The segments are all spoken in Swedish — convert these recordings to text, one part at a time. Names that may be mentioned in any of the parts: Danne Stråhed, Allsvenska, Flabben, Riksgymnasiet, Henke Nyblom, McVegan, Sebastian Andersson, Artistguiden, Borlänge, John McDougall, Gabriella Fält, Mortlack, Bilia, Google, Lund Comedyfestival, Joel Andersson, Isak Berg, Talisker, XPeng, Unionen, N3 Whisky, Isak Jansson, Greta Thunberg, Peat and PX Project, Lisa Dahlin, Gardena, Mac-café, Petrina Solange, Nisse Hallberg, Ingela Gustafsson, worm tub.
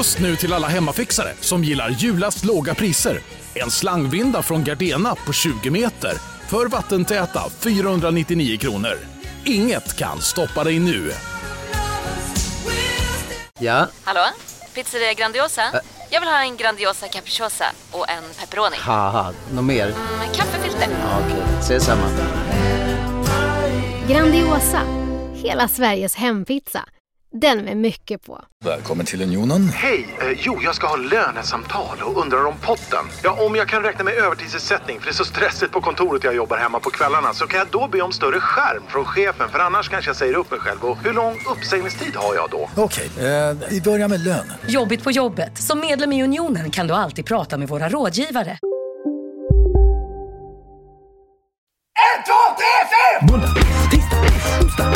Just nu till alla hemmafixare som gillar julast låga priser. En slangvinda från Gardena på 20 meter för vattentäta 499 kronor. Inget kan stoppa dig nu. Ja? Hallå? Pizzeria Grandiosa? Jag vill ha en Grandiosa Capricciosa och en pepperoni. Haha, något mer? Kaffefilter. Ja, okej, ses samma. Grandiosa, hela Sveriges hempizza. Den med mycket på. Välkommen till Unionen. Hej, jag ska ha lönesamtal och undrar om potten. Ja, om jag kan räkna med övertidsersättning, för det är så stressigt på kontoret jag jobbar hemma på kvällarna, så kan jag då be om större skärm från chefen, för annars kanske jag säger upp mig själv. Och hur lång uppsägningstid har jag då? Okej, vi börjar med lön. Jobbigt på jobbet. Som medlem i Unionen kan du alltid prata med våra rådgivare. 1, 2, 3, 4! Måndag, tisdag, onsdag,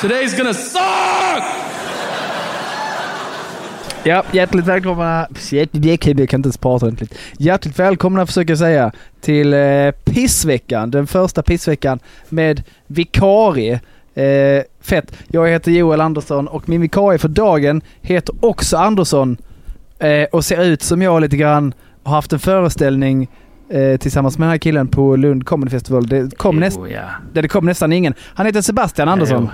today's gonna suck! Ja, hjärtligt välkomna. Jag kan inte prata ordentligt. Hjärtligt välkomna försöker jag säga till pissveckan, den första pissveckan med vikarie. Fett. Jag heter Joel Andersson och min vikarie för dagen heter också Andersson och ser ut som jag lite grann, har haft en föreställning tillsammans med den här killen på Lund Comedyfestival. Det kom nästan ingen. Han heter Sebastian Andersson.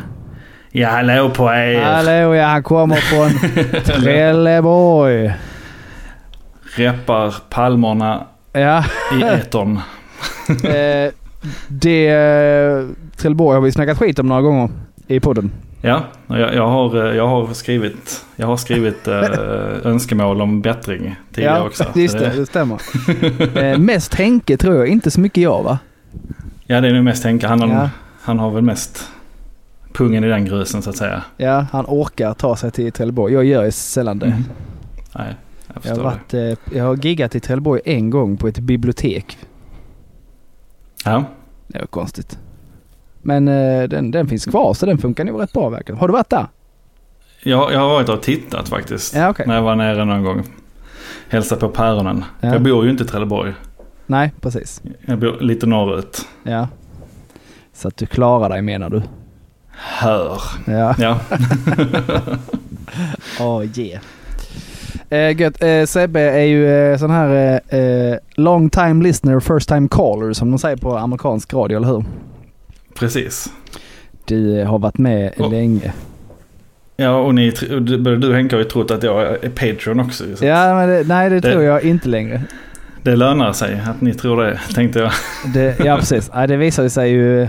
Ja, hallå på er. Hallå, ja, han kommer från Trelleborg. Reppar palmerna i etern. Trelleborg har vi snackat skit om några gånger i podden. Ja, jag har skrivit önskemål om bättring tidigare också. Ja, just det, det stämmer. Mest Henke tror jag, inte så mycket jag va? Ja, det är nog mest Henke. Han har väl mest pungen i den grusen så att säga. Ja, han orkar ta sig till Trelleborg. Jag gör ju sällan det. Mm. Nej, jag förstår det. Jag har giggat i Trelleborg en gång på ett bibliotek. Ja. Det var konstigt. Men den finns kvar så den funkar nog rätt bra verkligen. Har du varit där? Ja, jag har varit och tittat faktiskt. Ja, okay. När jag var nere någon gång. Hälsa på päronen. Ja. Jag bor ju inte i Trelleborg. Nej, precis. Jag bor lite norrut. Ja. Så att du klarar dig menar du? Hör. Ja. Åh, yeah. Gött. Sebbe är ju sån här long time listener, first time caller som de säger på amerikansk radio, eller hur? Precis. Du har varit med länge. Ja, och du Henke har ju trott att jag är Patreon också. Ja, men det tror jag inte längre. Det lönar sig att ni tror det, tänkte jag. Ja, precis. Ja, det visade sig ju...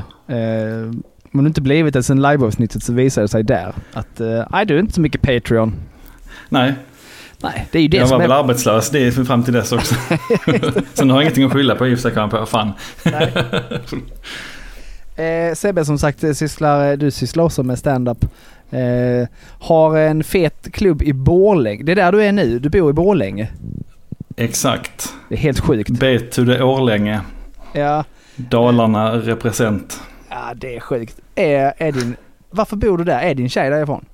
om du inte blivit det sen liveavsnittet så visade det sig där. Att du är inte så mycket Patreon. Nej, det är ju det jag som var väl arbetslös, det är fram till dess också. Sen har jag ingenting att skylla på, ifall jag kan på. Fan. Nej. Sebbe som sagt sysslar också med stand-up, har en fet klubb i Borlänge. Det är där du är nu, du bor i Borlänge. Exakt. Det är helt sjukt. B to the Årlänge. Ja. Dalarna represent. Ja, det är sjukt. Varför bor du där? Är din tjej därifrån?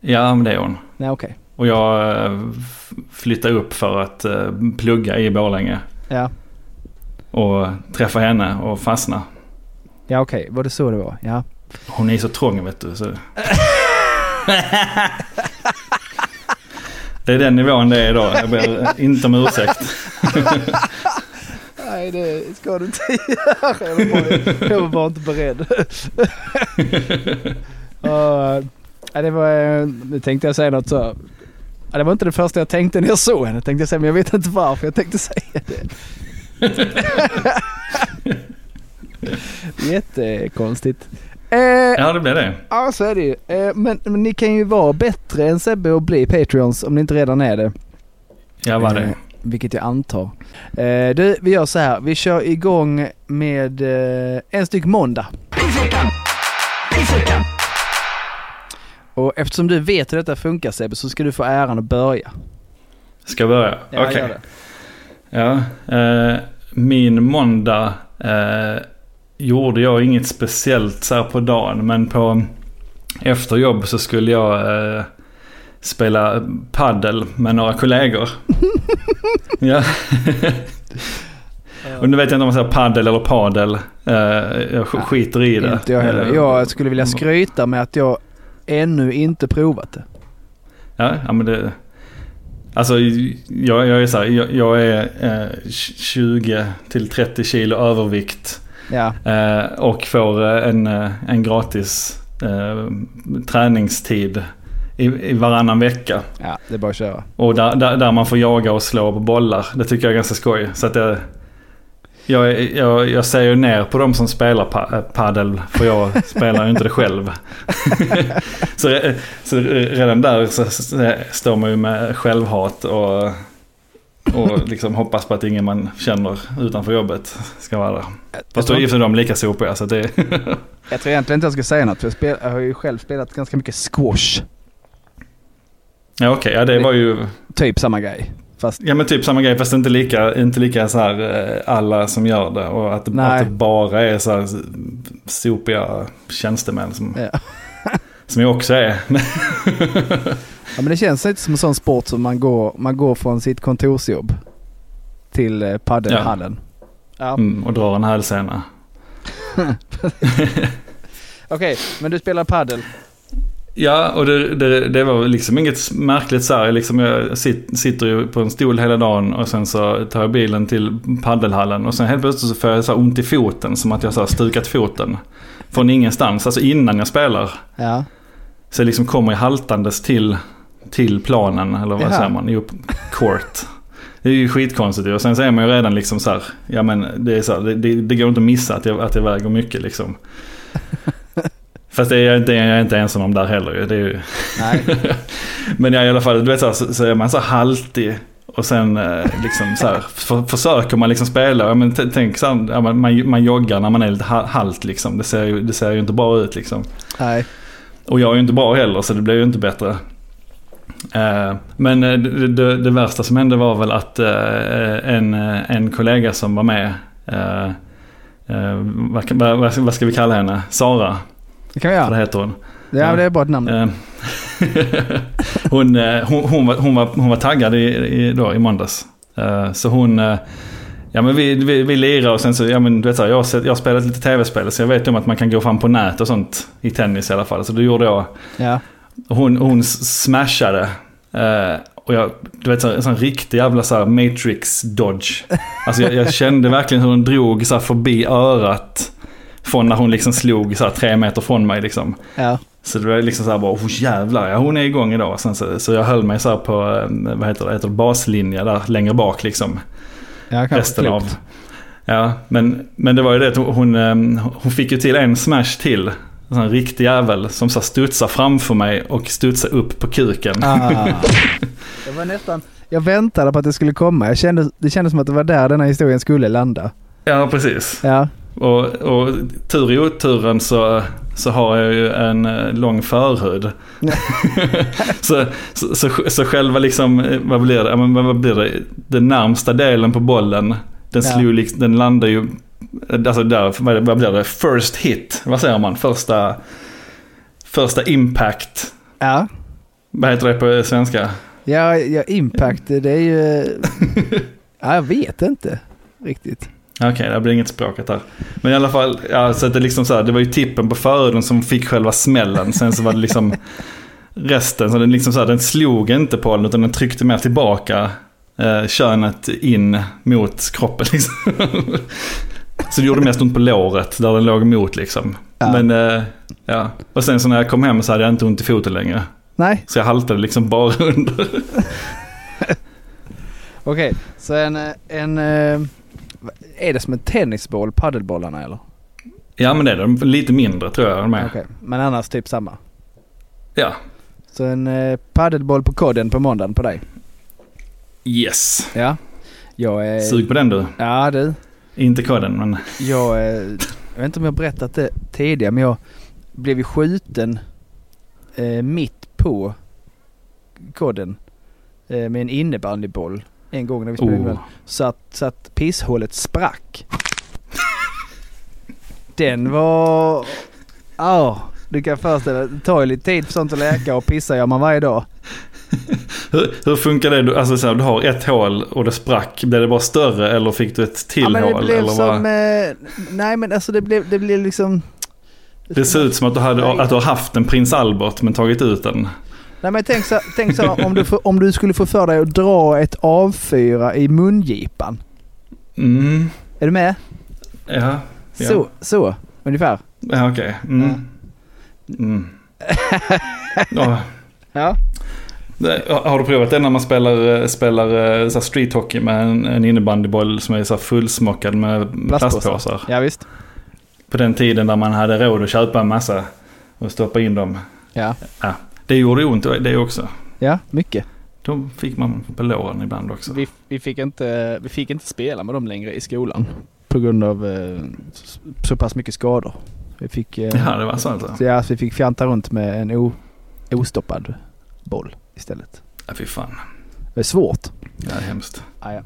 Ja, men det är hon. Nej, okej. Och jag flyttade upp för att plugga i Borlänge. Ja. Och träffa henne och fastna. Ja, okej. Var det så det var? Ja. Hon är så trång, vet du. Så. Det är den nivån det är idag. Jag ber inte om ursäkt. Nej, det ska du inte göra. Jag var bara inte beredd. Nu tänkte jag säga något så... Det var inte det första jag tänkte när jag såg henne. Men jag vet inte varför jag tänkte säga det. Jättekonstigt. Ja, det blir det. Ja, så är det ju. Men ni kan ju vara bättre än Sebbe och bli Patreons om ni inte redan är det. Ja, var det. Vilket jag antar. Vi gör så här. Vi kör igång med en styck måndag. Och eftersom du vet hur detta funkar, Sebbe, så ska du få äran att börja. Ska börja? Ja, okej. Min måndag... gjorde jag inget speciellt så här på dagen, men på efter jobb så skulle jag spela paddel med några kollegor. Ja. Och nu vet jag inte om man säger paddel eller padel. Jag skiter i det. Inte jag heller. Jag skulle vilja skryta med att jag ännu inte provat det. Ja men det... Alltså jag är så här, jag är 20 till 30 kilo övervikt. Ja. Och får en gratis träningstid i varannan vecka. Ja, det är bara att köra. Och där man får jaga och slå på bollar. Det tycker jag är ganska skoj. Så att jag ser ju ner på dem som spelar paddel, för jag spelar ju inte det själv. så redan där så står man ju med självhat och liksom hoppas på att ingen man känner utanför jobbet ska vara där. Fast då är ju de lika sopiga. Så det jag tror egentligen inte jag ska säga något, för jag har ju själv spelat ganska mycket squash. Ja okej, ja, det var ju... Typ samma grej. Fast... Ja men typ samma grej, fast inte lika så här alla som gör det, och att det bara är så här sopiga tjänstemän som jag också är. Ja men det känns inte som en sån sport som man går från sitt kontorsjobb till paddelhallen. Ja. Mm, och drar en hälsena. Okej, men du spelar paddel. Ja, och det var liksom inget märkligt så här. Liksom jag sitter ju på en stol hela dagen och sen så tar jag bilen till paddelhallen och sen helt plötsligt så får jag så här ont i foten, som att jag så här stukat foten från ingenstans, alltså innan jag spelar. Ja. Så liksom kommer jag haltandes till planen, eller vad säger man, upp court. Det är ju skitkonstigt, och sen så är man ju redan liksom så här, ja men det är så här, det går inte att missa att jag väger mycket liksom. Fast jag är inte ensam om där heller. Det är ju... Nej. Men jag, i alla fall, du vet, så är man så haltig. Och sen liksom, så här, försöker man liksom spela. Ja, men tänk så här, man joggar när man är lite halt. Liksom. Det ser ju inte bra ut. Liksom. Nej. Och jag är ju inte bra heller, så det blir ju inte bättre. Men det värsta som hände var väl att en kollega som var med, vad ska vi kalla henne? Sara. Det kan jag. Det heter hon. Ja, men det är bara ett namn. hon var taggad i måndags. Så hon, ja men vi lirar, och sen så, ja men du vet så här, jag har spelat lite tv-spel, så jag vet om att man kan gå fram på nät och sånt i tennis i alla fall. Så det gjorde jag. Ja. Hon smashade. Och jag, du vet, en sån riktig jävla så här Matrix dodge. Alltså jag kände verkligen hur hon drog så här förbi örat. Från när hon liksom slog så här 3 meter från mig liksom. Ja. Så det var liksom så här bara, jävlar, ja, hon är igång idag. Sen så jag höll mig så här på, vad heter det, baslinje där längre bak liksom. Ja, resten av. Ja, men det var ju det, hon fick ju till en smash till. En sån riktig jävel som så studsar framför mig och studsar upp på kuken. Ah. Det var nästan, jag väntade på att det skulle komma. Det kändes som att det var där den här historien skulle landa. Ja, precis. Ja. Och tur i oturen så har jag ju en lång förhud. så själva liksom, vad blir det? Den närmsta delen på bollen, den slog liksom, den landar ju, alltså där, vad blir det? First hit, vad säger man? Första impact. Ja. Vad heter det på svenska? Ja, impact, det är ju... Ja, jag vet inte riktigt. Okej, det blir inget språkat här. Men i alla fall, ja, så att det, liksom så här, det var ju tippen på förhuden som fick själva smällen. Sen så var det liksom resten. Så den, liksom så här, den slog inte på den, utan den tryckte mer tillbaka könet in mot kroppen. Liksom. Så det gjorde mest ont på låret, där den låg emot. Liksom. Ja. Men, ja. Och sen så när jag kom hem så hade jag inte ont i foten längre. Nej. Så jag haltade liksom bara under. Okej, så en är det som en tennisboll, paddelbollarna eller? Ja, men det är de lite mindre tror jag de är. Okay. Men annars typ samma. Ja. Så en paddelboll på koden på måndagen på dig. Yes. Ja. Jag är... Sug på den du. Ja, du. Inte koden, men jag vet inte om jag berättat det tidigare, men jag blev ju skjuten mitt på koden med en innebandyboll. En gång när vi spelade väl. Så att pisshålet sprack. Den var... Ja, du kan föreställa dig. Det tar ju lite tid för sånt att läka, och pissar gör man varje dag. Hur funkar det? Alltså så här, du har ett hål och det sprack. Blev det bara större eller fick du ett till hål? Det blev eller som, nej men alltså det blev liksom... Det ser ut som att du har haft en prins Albert men tagit ut den. Nej men tänk så om du skulle få för dig att dra ett avfyra i mungipan. Mm. Är du med? Ja. Så ungefär. Ja, okej. Okay. Mm. Mm. Ja. Ja. Har du provat det när man spelar så street hockey med en innebandyboll som är så fullsmockad med plastpåsar? Ja visst. På den tiden där man hade råd att köpa en massa och stoppa in dem. Ja. Ja. Det gjorde ont det också. Ja, mycket. De fick man på låren ibland också. Vi fick inte spela med dem längre i skolan på grund av så pass mycket skador. Vi fick det var sant. Så ja, vi fick fjanta runt med en ostoppad boll istället. Ja, fy fan. Det är svårt. Det är hemskt. Ah, ja.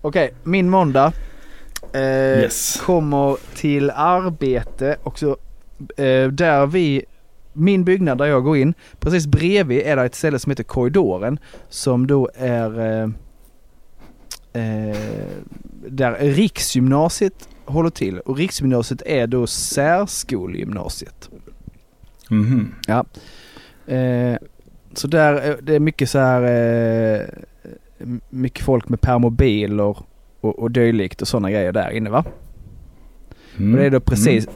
Okej, min måndag kommer till arbete och så där min byggnad där jag går in, precis bredvid är det ett ställe som heter korridoren som då är där Riksgymnasiet håller till, och Riksgymnasiet är då särskolgymnasiet. Mm-hmm. Ja. Så där det är mycket så här mycket folk med permobiler och dylikt och sådana grejer där inne, va? Mm. Och det är då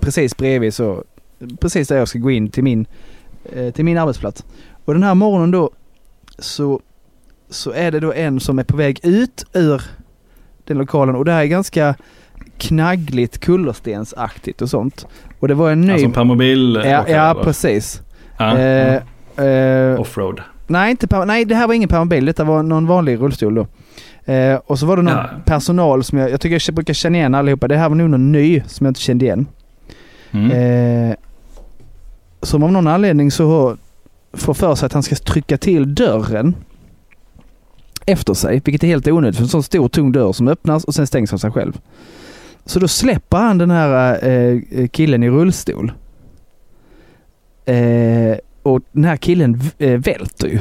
precis bredvid, så precis där jag ska gå in till min arbetsplats. Och den här morgonen då så är det då en som är på väg ut ur den lokalen, och det här är ganska knaggligt, kullerstensaktigt och sånt. Och det var en ny... Alltså en permobil? Ja, precis. Ja. Offroad? Nej, nej, det här var ingen permobil, det var någon vanlig rullstol då. Och så var det någon personal som jag tycker jag brukar känna igen allihopa. Det här var nog någon ny som jag inte kände igen. Mm. Som av någon anledning så får för sig att han ska trycka till dörren efter sig, vilket är helt onödigt för en sån stor tung dörr som öppnas och sen stängs av sig själv. Så då släpper han den här killen i rullstol, och den här killen välter ju.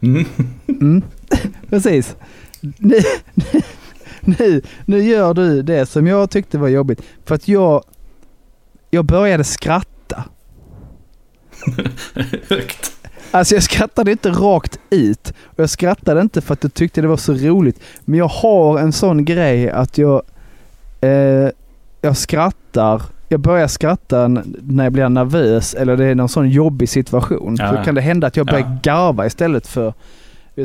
Mm. Mm. Precis. Nu gör du det som jag tyckte var jobbigt. För att jag började skratta. Högt. Alltså jag skrattade inte rakt ut. Och jag skrattade inte för att jag tyckte det var så roligt. Men jag har en sån grej att jag skrattar. Jag börjar skratta när jag blir nervös. Eller det är någon sån jobbig situation. Ja. Så kan det hända att jag börjar garva istället för...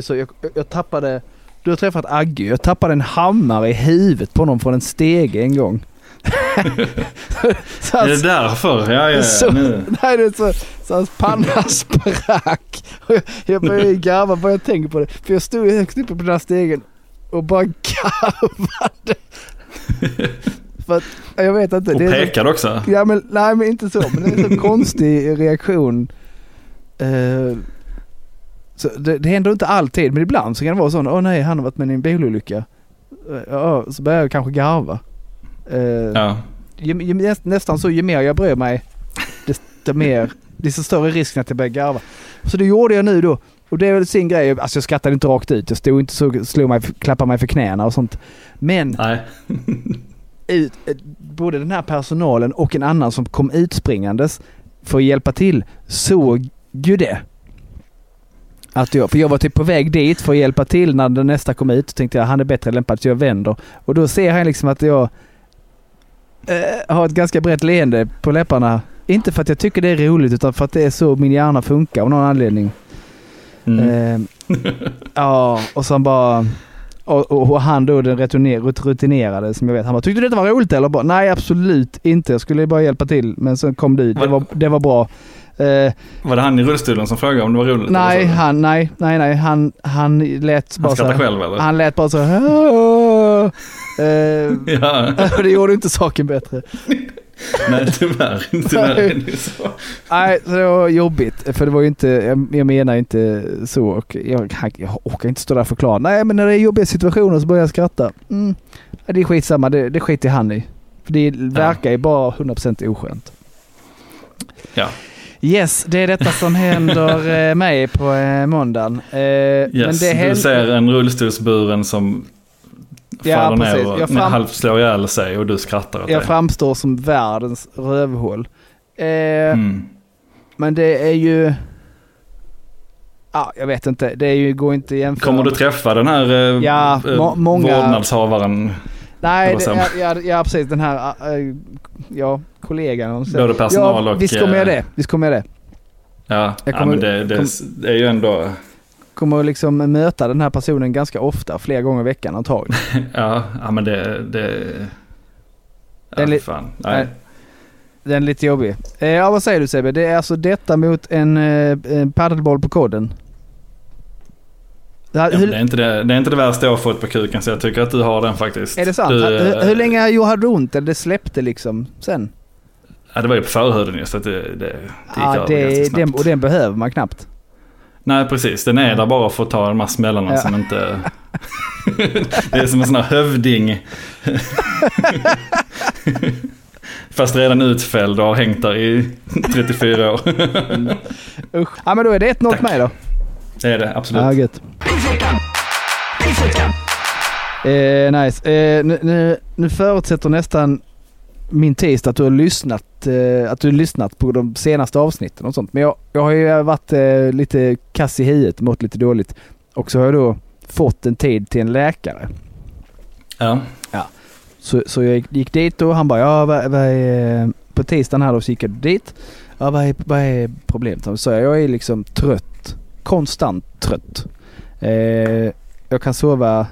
Så jag tappade... Du har träffat Agge. Jag tappade en hammare i huvudet på någon från en stege en gång. Så är det därför? Ja, så, nu. Nej, det är så hans panna sprack. Jag började garva bara jag tänker på det. För jag stod högst uppe på den här stegen och bara garvade. För att, jag vet inte. Och pekade också? Ja, men, nej, men inte så. Men det är en så konstig reaktion. Så det händer inte alltid, men ibland så kan det vara sån, åh nej, han har varit med i en bilolycka. Så börjar jag kanske garva. Nästan så, ju mer jag bryr mig, desto större risken att jag börjar garva. Så det gjorde jag nu då. Och det är väl sin grej, alltså jag skrattade inte rakt ut. Jag stod inte så, klappade mig för knäna och sånt. Men nej. Både den här personalen och en annan som kom utspringandes för att hjälpa till såg ju det. För jag var typ på väg dit för att hjälpa till när den nästa kom ut, tänkte jag han är bättre lämpad så jag vänder. Och då ser han liksom att jag har ett ganska brett leende på läpparna. Inte för att jag tycker det är roligt utan för att det är så min hjärna funkar av någon anledning. Mm. Ja, och sen bara... Och han då, den rutinerade som jag vet, han bara, tyckte du det var roligt eller? Bara, nej, absolut inte. Jag skulle bara hjälpa till. Men sen kom du, det var bra. Var det han i rullstolen som frågade om det var roligt? Nej, eller så? Nej. Han lät bara så här, själv, eller? Han lät bara så här. Ja. Det gjorde inte saken bättre. Nej, tyvärr inte. Nej, så det var jobbigt. För det var ju inte, jag menar inte så. Och jag orkar inte stå där och förklara. Nej, men när det är jobbiga situationer så börjar jag skratta. Mm. Det är skitsamma, det skiter han i. För det verkar ju bara 100% oskönt. Ja. Yes, det är detta som händer mig på måndagen. Yes, men det du ser en rullstolsburen som faller ner och halvslår ihjäl sig och du skrattar åt det. Jag framstår som världens rövhål. Men det är ju... jag vet inte. Det är ju, går inte att jämföra. Kommer du träffa den här vårdnadshavaren? Nej, precis. Den här kollegan. Både personal och... Visst kommer jag det. Ja, jag kommer, men det är ju ändå... Kommer liksom möta den här personen ganska ofta. Flera gånger i veckan antagligen. Men det fan. Nej. Den är lite jobbig. Vad säger du, Sebbe? Det är alltså detta mot en paddelboll på kodden. Det är inte det värsta jag har fått på kuken, så jag tycker att du har den faktiskt. Är det sant? Hur länge har jag runt? Eller det släppte liksom sen? Ja, det var ju på förhuden just. Och den behöver man knappt. Nej, precis. Den är där bara för att ta en massa mellan som inte... Det är som en sån här hövding. Fast redan utfälld och har hängt där i 34 år. Usch. Ja, men då är det 1-0 med då. Det är det, absolut. Ja, gött. Nice. Nu förutsätter nästan min test att du har lyssnat på de senaste avsnitten och sånt. Men jag har ju varit lite kass i huvudet, mått lite dåligt. Och så har jag då fått en tid till en läkare. Ja. Så jag gick dit och han bara, på tisdagen här då så gick jag dit. Ja, vad är problemet? Så jag är liksom trött. Konstant trött. Jag kan sova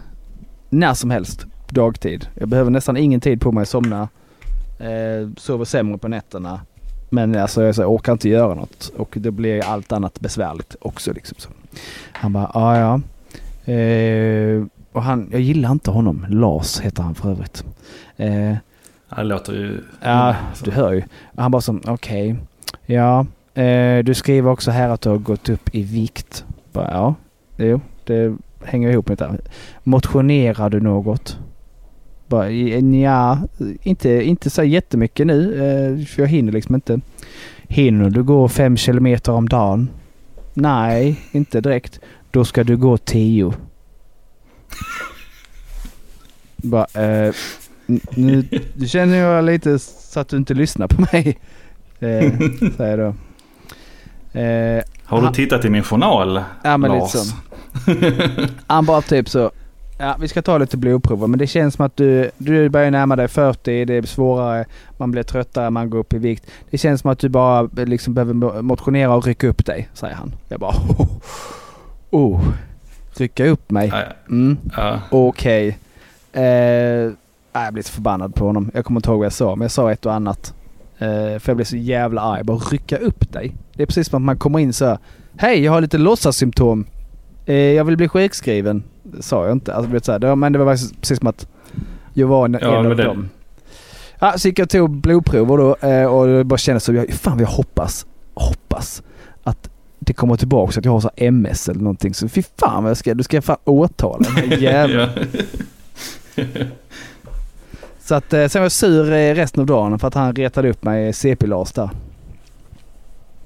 när som helst dagtid. Jag behöver nästan ingen tid på mig att somna. Sover sämre på nätterna. Men alltså, jag orkar inte göra något. Och det blir allt annat besvärligt också. Liksom så. Han bara, och jag gillar inte honom. Lars heter han för övrigt. Han låter ju... Ja, du hör ju. Han bara som, okej. Du skriver också här att du har gått upp i vikt. Bara, det hänger ihop med det. Motionerar du något? Bara, inte så jättemycket nu. För jag hinner liksom inte. Hinner du gå 5 kilometer om dagen? Nej, inte direkt. Då ska du gå 10. Bara, nu känner jag lite så att du inte lyssnar på mig, säger då. Har du tittat i min journal? Ja, men lite sån. Han bara typ så. Ja, vi ska ta lite blodprover, men det känns som att du börjar närma dig 40, det är svårare, man blir tröttare, man går upp i vikt. Det känns som att du bara liksom behöver motionera och rycka upp dig, säger han. Jag bara rycka upp mig. Okej. Jag blev så förbannad på honom. Jag kommer inte ihåg vad jag sa, men jag sa ett och annat. För jag blev så jävla arg. Bara rycka upp dig. Det är precis som att man kommer in så här, hej, jag har lite låtsassymptom. Jag vill bli sjukskriven. Det sa jag inte. Alltså, så här, men det var precis som att jag var en av dem. Så gick jag och tog blodprover då, och det bara kändes så. Jag hoppas att det kommer tillbaka så att jag har så MS eller någonting. Så fy fan vad du ska fan åtala den här jävla. Så att sen var jag sur resten av dagen för att han retade upp mig CP-Lars där.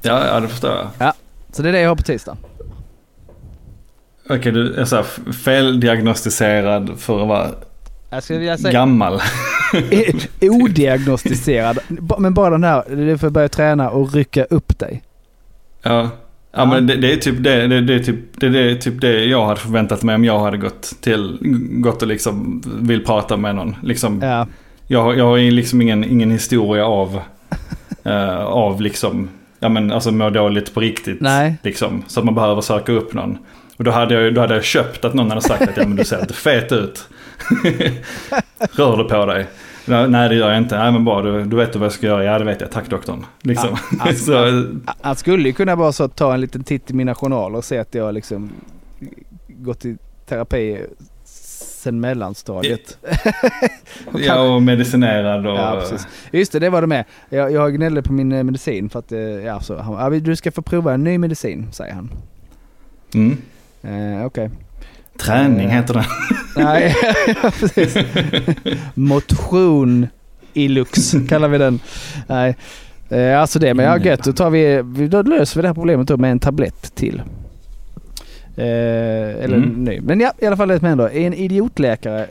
Ja, det förstår jag. Ja, så det är det jag har på tisdag. Okej, du är så här feldiagnostiserad för att vara gammal. Odiagnostiserad. Men bara den här, du får börja träna och rycka upp dig. Ja, men det är typ det jag hade förväntat mig om jag hade gått och liksom vill prata med någon liksom. Jag har ju liksom ingen historia av liksom, alltså må dåligt på riktigt. Nej. Liksom, så att man behöver söka upp någon. Och då hade jag köpt att någon hade sagt att men du ser lite fet ut. Rör du på dig? Nej, det gör jag inte. Nej, men bara du vet vad jag ska göra. Ja, det vet jag. Tack doktorn. Liksom. Han skulle ju kunna bara så ta en liten titt i mina journaler och se att jag liksom gått i terapi sen mellanstadiet. Och medicinerad. Och... Ja, precis. Just det var det med. Jag gnällde på min medicin för att du ska få prova en ny medicin, säger han. Mm. Okej. Träning heter det. Nej, precis. Motion i lux kallar vi den. Nej. Alltså det, men jag gött. Då tar vi, då löser vi det här problemet med en tablett till. Eller ny. Men ja, i alla fall det med ändå. En idiotläkare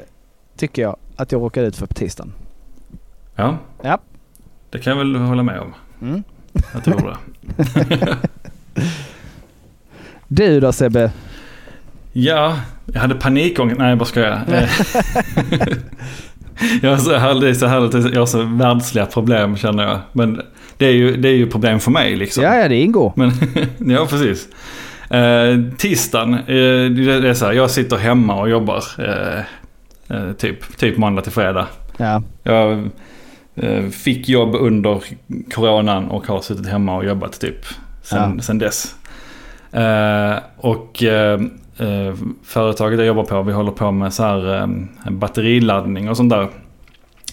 tycker jag att jag råkade ut för på tisdagen. Ja. Ja. Det kan jag väl hålla med om. Mm. Jag tror det. Du då, Sebbe? Ja, jag hade panikångest. Nej, vad ska jag? Jag har så världsliga problem, känner jag. Men det är ju problem för mig liksom. Ja, det ingår. Men, ja, precis. Tisdagen, det är så här, jag sitter hemma och jobbar typ måndag till fredag. Ja. Jag fick jobb under coronan och har suttit hemma och jobbat typ sen dess. Företaget jag jobbar på, vi håller på med så här batteriladdning och sånt där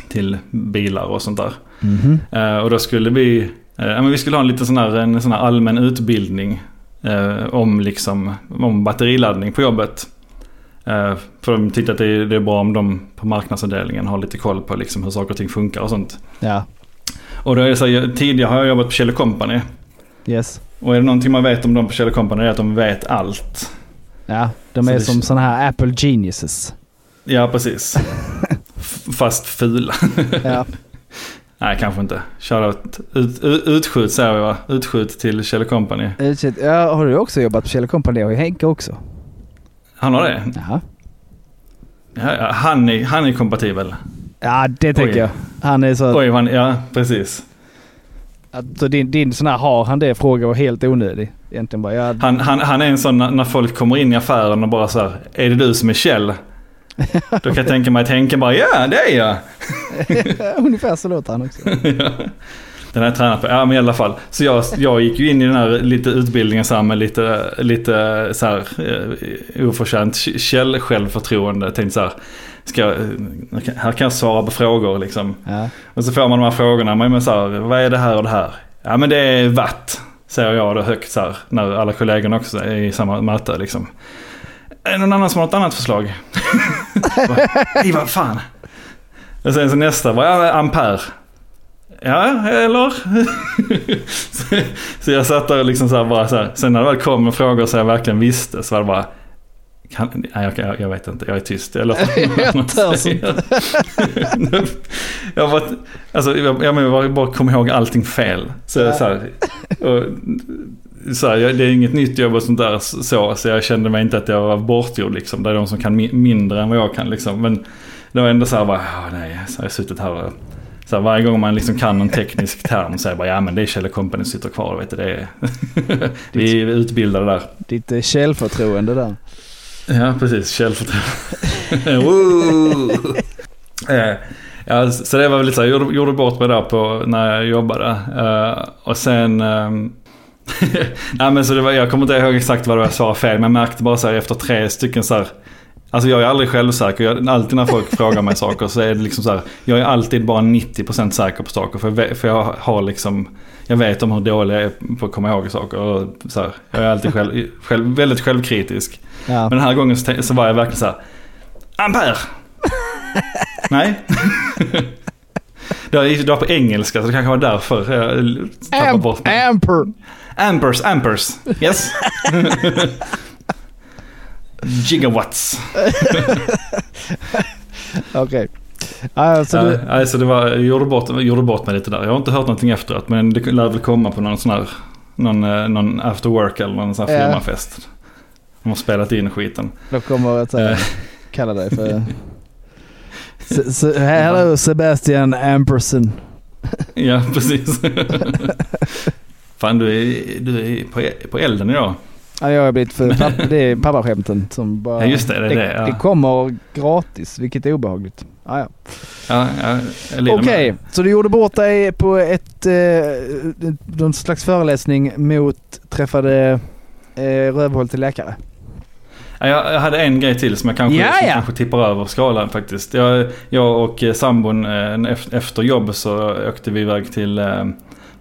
till bilar och sånt där. Mm-hmm. Och då skulle vi skulle ha en sån här allmän utbildning om batteriladdning på jobbet. För de tyckte att det är bra om de på marknadsavdelningen har lite koll på liksom hur saker och ting funkar och sånt. Ja. Och då är det så här, tidigare har jag jobbat på Kjell & Company. Yes. Och är det någonting man vet om dem på Kjell & Company är att de vet allt. Ja, de är som sådana här Apple Geniuses. Ja, precis. Fast fula. Ja. Nej, kanske inte. Shoutout. Utskjut säger jag. Utskjut till Kjell & Company. Ja, har du också jobbat på Kjell & Company? Och Henke också. Han har det? Ja. Ja, han är kompatibel. Ja, det tänker jag. Han är så... ja, precis. Alltså din sån här har han det fråga var helt onödig egentligen bara. Han är en sån när folk kommer in i affären och bara så här, är det du som är Kjell? Då kan jag tänka mig att Henke bara, ja det är jag. Ungefär så låter han också. Ja. Den här tränaren på, ja men i alla fall. Så jag gick ju in i den här lite utbildningen så här, med lite så här oförtjänt Kjell självförtroende. Tänkte så här, här kan jag svara på frågor liksom. Ja. Och så får man de här frågorna, men så här, vad är det här och det här? Ja men det är watt, säger jag då högt så här, när alla kollegorna också är i samma möte liksom. Är det någon annan som har något annat förslag? Vad fan? Och sen så nästa, vad är ampere? Ja, eller? så jag satt där liksom så här bara så här. Sen när det väl kom frågor så jag verkligen visste så var det bara jag vet inte, jag är tyst. Jag bara kom ihåg allting fel. Det är inget nytt jobb och sånt där så jag kände mig inte att jag var bortgjord liksom. Det är de som kan mindre än vad jag kan liksom. Men det var ändå så här bara, nej, så har jag suttit här och så här, varje gång man liksom kan en teknisk term så är bara, ja men det är Kjell & Company som sitter kvar, vet du, det är vi är utbildade där. Ditt självförtroende där. Ja, precis, självförtroende. Ja, så det var väl lite så här, jag gjorde bort mig där på när jag jobbade. Och sen nej, men så det var, jag kommer inte ihåg exakt vad det var jag sa fel, men jag märkte bara så här, efter 3 stycken så här. Alltså jag är aldrig självsäker. Alltid när folk frågar mig saker så är det liksom så här, jag är alltid bara 90% säker på saker för jag har liksom, jag vet om hur dålig jag är på att komma ihåg saker och så här, jag är alltid väldigt självkritisk. Ja. Men den här gången så var jag verkligen så här, ampere. Nej. Det var på engelska så det kanske var därför jag tappade bort mig. Ampers. Yes. Gigawatts. Okej. Alltså det var gjorde bort mig lite där. Jag har inte hört någonting efteråt, men det lär väl komma på någon sån här någon after work eller någon sån här firmafest. De har spelat in skiten. De kommer att kalla dig för hello Sebastian Andersson. Ja, precis. Fan, du är på elden idag. Ja, jag har blivit det är pappaskämten som bara... Ja, just det. Ja. Det kommer gratis, vilket är obehagligt. Ah, ja. Okej, så du gjorde bort dig på någon slags föreläsning mot träffade rövhål till läkare. Ja, jag hade en grej till som jag kanske tippar över skalan faktiskt. Jag och sambon efter jobb så åkte vi iväg till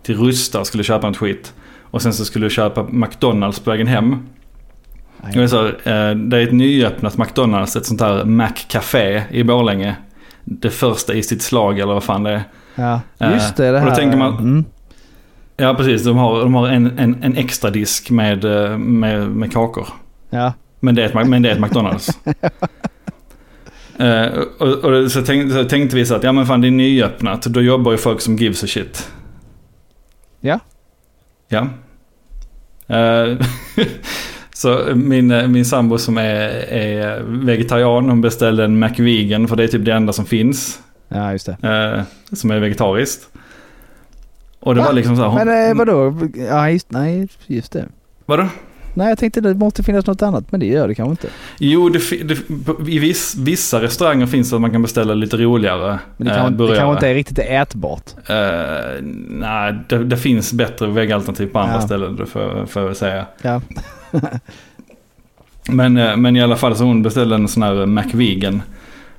Rusta och skulle köpa något skit. Och sen så skulle jag köpa McDonald's på vägen hem. Jag sa, det är ett nyöppnat McDonald's, ett sånt här Mac-café i Borlänge. Det första i sitt slag eller vad fan det är. Ja, just det här. Och då tänker man, Ja, precis. De har en extra disk med kakor. Ja. Men det är ett McDonald's. Och så tänkte vi så att ja, men fan, det är nyöppnat. Då jobbar ju folk som gives a shit. Ja. Ja. Så min sambo som är vegetarian, hon beställde en McVegan, för det är typ det enda som finns. Ja, just det. Som är vegetariskt. Och det var liksom så här. Men vadå? Ja, just det. Vadå? Nej, jag tänkte det måste finnas något annat, men det gör det kanske inte. Jo, i vissa restauranger finns det att man kan beställa lite roligare. Men det kanske inte är riktigt ätbart. Nej, det finns bättre väggalternativ på andra ställen, får jag säga. Ja. men i alla fall så hon beställde en sån här McVegan.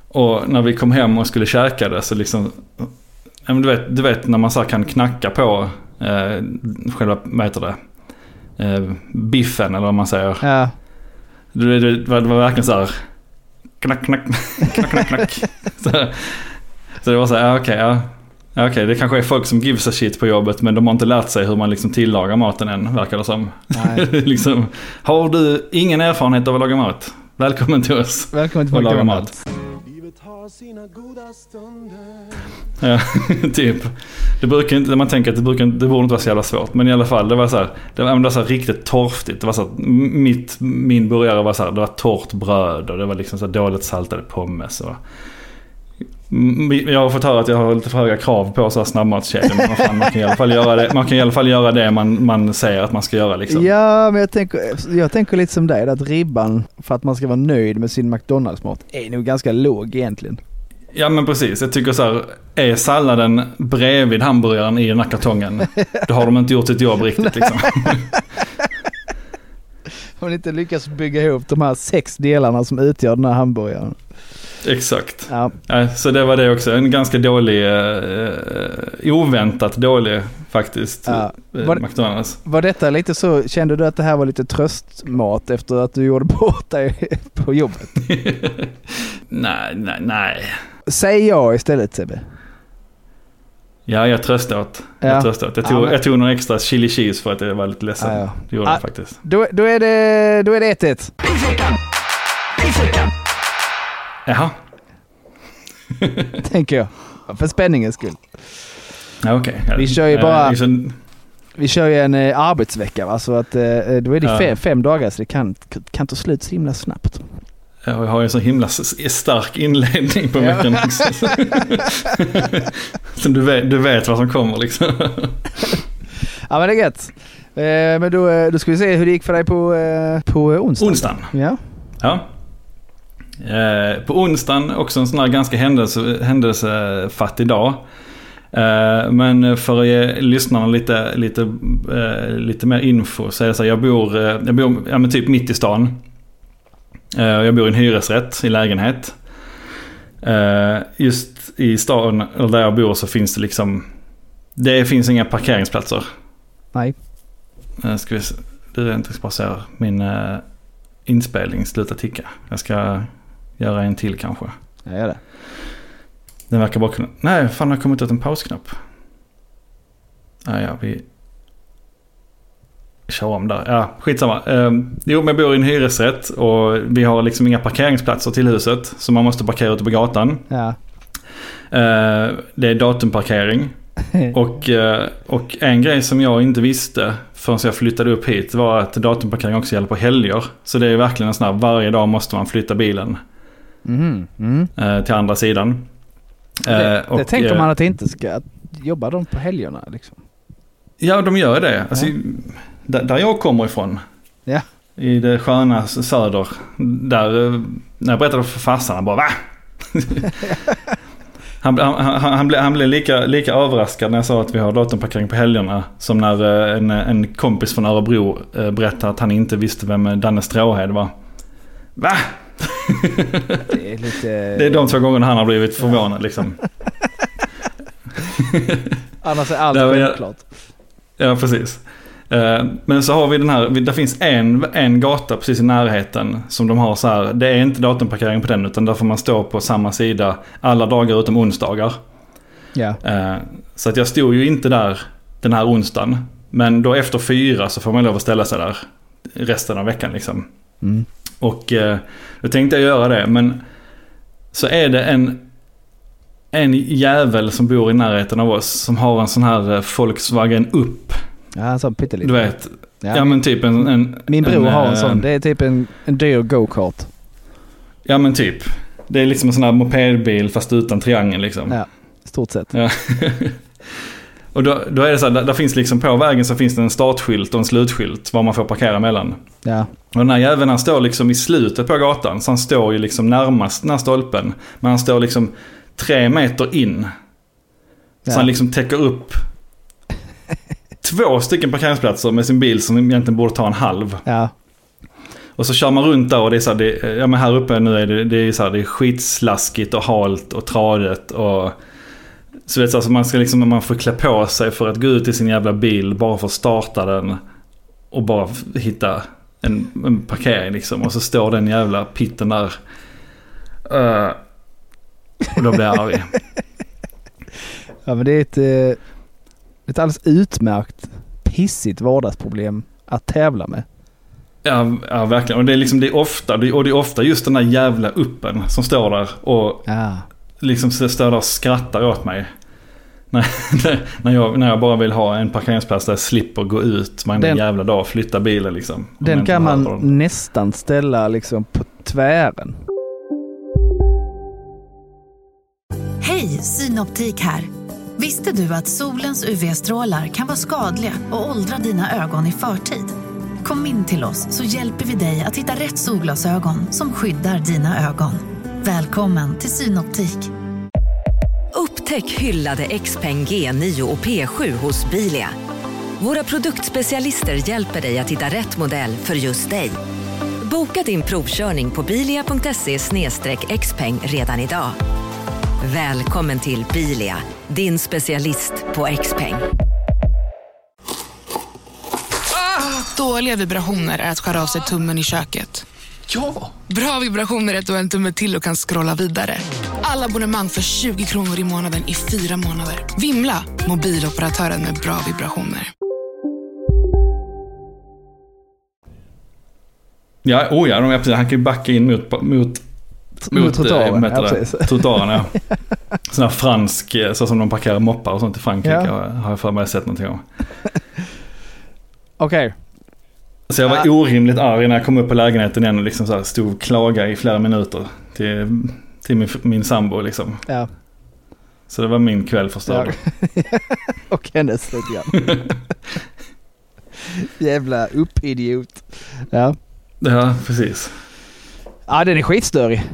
Och när vi kom hem och skulle käka det så liksom... Du vet när man så kan knacka på själva, vad heter det? Biffen eller vad man säger. Ja. Det var verkligen så här knack knack knack knack knack. Så det var så här okej, det kanske är folk som gives a shit på jobbet, men de har inte lärt sig hur man liksom tillagar maten än, verkar det som. Nej. Liksom, har du ingen erfarenhet av att laga mat? Välkommen till oss. Välkommen till att laga mat. Sina goda stunder. Ja, typ. Det brukar inte, man tänker att det borde inte vara så jävla svårt, men i alla fall det var så här riktigt torftigt. Det var så här, min burgare var så här, det var torrt bröd och det var liksom så här dåligt saltade pommes och jag har fått höra att jag har lite för höga krav på så här snabbmatskedjor, men fan, man kan i alla fall göra det. Man kan i alla fall göra det man säger att man ska göra liksom. Ja, men jag tänker lite som dig, att ribban för att man ska vara nöjd med sin McDonald's-mat är nog ganska låg egentligen. Ja, men precis. Jag tycker så här, är salladen bredvid hamburgaren i den här kartongen, då har de inte gjort sitt jobb riktigt liksom. Om ni inte lyckas bygga ihop de här 6 delarna som utgör den här hamburgaren. Exakt. Ja. Så det var det också. En ganska dålig, oväntat dålig faktiskt, ja. McDonald's. Var detta lite så, kände du att det här var lite tröstmat efter att du gjorde bort dig på jobbet? Nej. Säg ja istället, Sebbe. Ja, jag tröstade åt. Jag tog någon extra chili cheese för att det var lite ledsen. Ja. Det gjorde jag faktiskt. Då är det 1-1. Jaha. Tänker jag. För spänningens skull. Ja, okej. Okay. Vi kör ju bara... Vi kör ju en arbetsvecka, va? Så att då är det 5 dagar, så det kan ta slut så himla snabbt. Jag har ju en så himla stark inledning på veckan också. Så du vet vad som kommer liksom. Ja, men det är gött. Men då ska vi se hur det gick för dig på onsdagen. Onsdagen? Ja. På onsdagen också en sån här ganska händelsefattig dag. Men för att ge lyssnarna lite mer info så är det så här, jag bor ja, men typ mitt i stan. Jag bor i en hyresrätt i lägenhet. Just i stan där jag bor så finns det liksom, det finns inga parkeringsplatser. Nej. Ska vi se. Du är inte exposerad. Min inspelning slutar ticka. Jag ska göra en till kanske. Jag gör det. Den verkar bara kunna... Nej, fan, har kommit ut en pausknapp. Ja, vi... kör om där. Ja, skitsamma. Jo, men jag bor i en hyresrätt och vi har liksom inga parkeringsplatser till huset, så man måste parkera ute på gatan. Ja. Det är datumparkering. och en grej som jag inte visste förrän jag flyttade upp hit var att datumparkering också gäller på helger. Så det är verkligen en sån här, varje dag måste man flytta bilen till andra sidan. Det tänker man att det inte ska jobba de på helgerna liksom. Ja, de gör det. Alltså, där jag kommer ifrån, i det sköna söder, där, när jag berättade för farsarna, bara va? Han blev lika överraskad när jag sa att vi har datumparkering på helgerna som när en kompis från Örebro berättade att han inte visste vem Danne Stråhed var. Va? Det är de 2 gångerna han har blivit förvånad liksom. Annars är allt självklart. Ja, precis. Men så har vi den här, där finns en gata precis i närheten som de har så här, det är inte datumparkering på den, utan där får man stå på samma sida alla dagar utom onsdagar. Så att jag stod ju inte där den här onsdagen. Men då efter 4 så får man lov att ställa sig där resten av veckan liksom. Mm. Och då tänkte jag göra det, men så är det en jävel som bor i närheten av oss som har en sån här Volkswagen Upp. Ja, så pyttelite. Du vet. Ja. Ja, men typ en min bror har en sån. Det är typ en dyr go-kart. Ja, men typ. Det är liksom en sån här mopedbil fast utan triangel liksom. Ja, stort sett. Ja. Och då är det så här, där finns liksom på vägen så finns det en startskylt och en slutskylt var man får parkera mellan. Ja. Och den här jäveln, han står liksom i slutet på gatan, så han står ju liksom närmast den här stolpen. Men han står liksom 3 meter in. Ja. Så han liksom täcker upp 2 stycken parkeringsplatser med sin bil som egentligen borde ta en halv. Ja. Och så kör man runt där och det är så här, ja, men här uppe nu är det är så här, det är skitslaskigt och halt och tradigt och så vet så alltså man ska liksom, man får klä på sig för att gå ut i sin jävla bil bara för att starta den och bara hitta en parkering liksom, och så står den jävla pitten där och då blir jag arg. Ja, men det är ett alldeles utmärkt pissigt vardagsproblem att tävla med. Ja, verkligen. Och det är ofta just den där jävla uppen som står där och liksom står där och skrattar åt mig. När jag bara vill ha en parkeringsplats där jag slipper gå ut den jävla dag och flytta bilen liksom. Den kan man nästan ställa liksom på tvären. Hej, Synoptik här. Visste du att solens UV-strålar kan vara skadliga och åldra dina ögon i förtid? Kom in till oss så hjälper vi dig att hitta rätt solglasögon som skyddar dina ögon. Välkommen till Synoptik. Upptäck hyllade XPeng G9 och P7 hos Bilia. Våra produktspecialister hjälper dig att hitta rätt modell för just dig. Boka din provkörning på bilia.se/xpeng redan idag. Välkommen till Bilia, din specialist på XPeng. Dåliga vibrationer är att skära av sig tummen i köket. Ja! Bra vibrationer är att du har en tumme till och kan scrolla vidare. Alla abonnemang för 20 kronor i månaden i 4 månader. Vimla, mobiloperatören med bra vibrationer. Ja, han kan ju backa in mot trottoiren, ja. Sån här fransk, så som de parkerar moppar och sånt i Frankrike, har jag för mig sett någonting om. Okej. Okay. Så jag var orimligt arg när jag kom upp på lägenheten igen och liksom så här stod och klagade i flera minuter till min sambo liksom. Ja. Så det var min kväll förstörd. Ja. Och hennes litegrann. Jävla uppidiot. Ja. Ja, precis. Ja, den är skitstörig.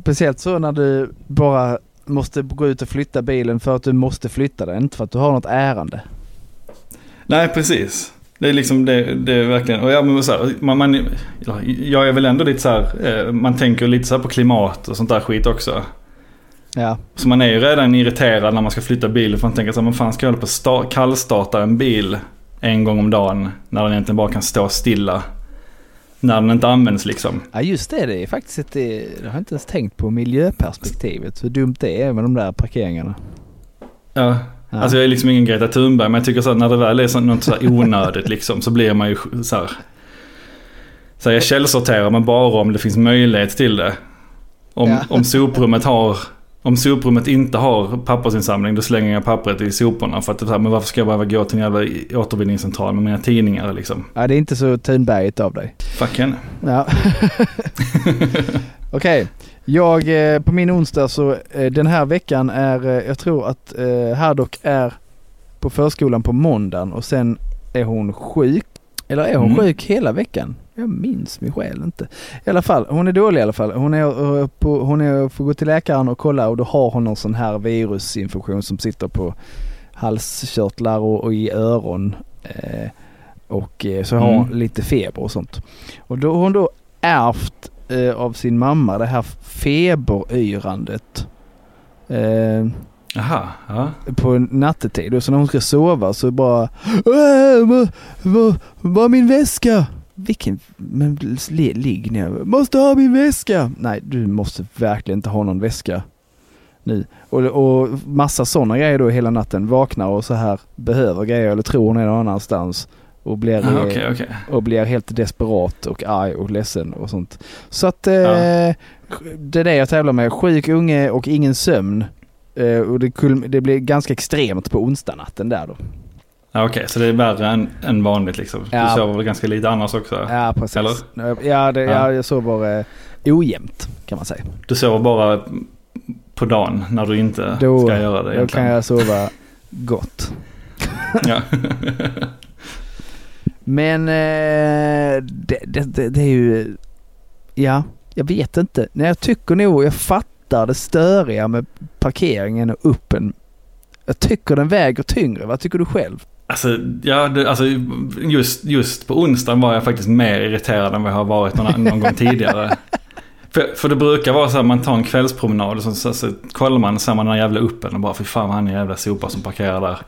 Speciellt så när du bara måste gå ut och flytta bilen för att du måste flytta den, inte för att du har något ärende. Nej, precis. Det är liksom det är verkligen, och jag är väl ändå lite så här, man tänker lite så här på klimat och sånt där skit också. Ja. Så man är ju redan irriterad när man ska flytta bilen, för man tänker så här, man fan ska jag hålla på kallstarta en bil en gång om dagen när den egentligen bara kan stå stilla när den inte används liksom. Ja, just det är faktiskt jag har inte ens tänkt på miljöperspektivet, hur dumt det är med de där parkeringarna. Ja. Ja. Alltså jag är liksom ingen Greta Thunberg, men jag tycker så att när det väl är sånt, något så här onödigt liksom, så blir man ju så här jag källsorterar, men bara om det finns möjlighet till det. Om soprummet inte har pappersinsamling, då slänger jag pappret i soporna, för att det här, men varför ska jag behöva gå till en jävla återvinningscentral med mina tidningar liksom? Ja, det är inte så Thunberget av dig. Fuck henne. Ja. Okej. Jag på min onsdag, så den här veckan jag tror att Hardock är på förskolan på måndagen, och sen är hon sjuk. Eller är hon sjuk hela veckan? Jag minns mig själv inte. I alla fall, hon är dålig i alla fall. Hon får gå till läkaren och kolla, och då har hon någon sån här virusinfektion som sitter på halskörtlar och i öron. Och så har hon lite feber och sånt. Och då har hon då ärvt av sin mamma det här feberyrandet på nattetid, och så när hon ska sova så bara var min väska? Ligg ner. Måste ha min väska. Nej, du måste verkligen inte ha någon väska nu. Och massa sådana grejer då hela natten. Vaknar och så här behöver grejer eller tror hon är någon annanstans. Och blir, okay. Och blir helt desperat och arg och ledsen och sånt. Så att det är det jag tävlar med. Sjuk unge och ingen sömn. Och det blir ganska extremt på onsdagnatten där då. Okej, så det är värre än vanligt liksom. Du sover väl ganska lite annars också? Ja, precis. Eller? Jag sover ojämnt kan man säga. Du sover bara på dagen när du inte ska göra det egentligen. Då kan jag sova gott. Ja. Men det är ju... Ja, jag vet inte. Nej, jag tycker nog, jag fattar det störiga med parkeringen och uppen. Jag tycker den väger tyngre. Vad tycker du själv? Alltså, just på onsdagen var jag faktiskt mer irriterad än vad jag har varit någon gång tidigare. För det brukar vara så här, man tar en kvällspromenad och så kollar man samman den här jävla uppen och bara, för fan, han är jävla sopa som parkerar där.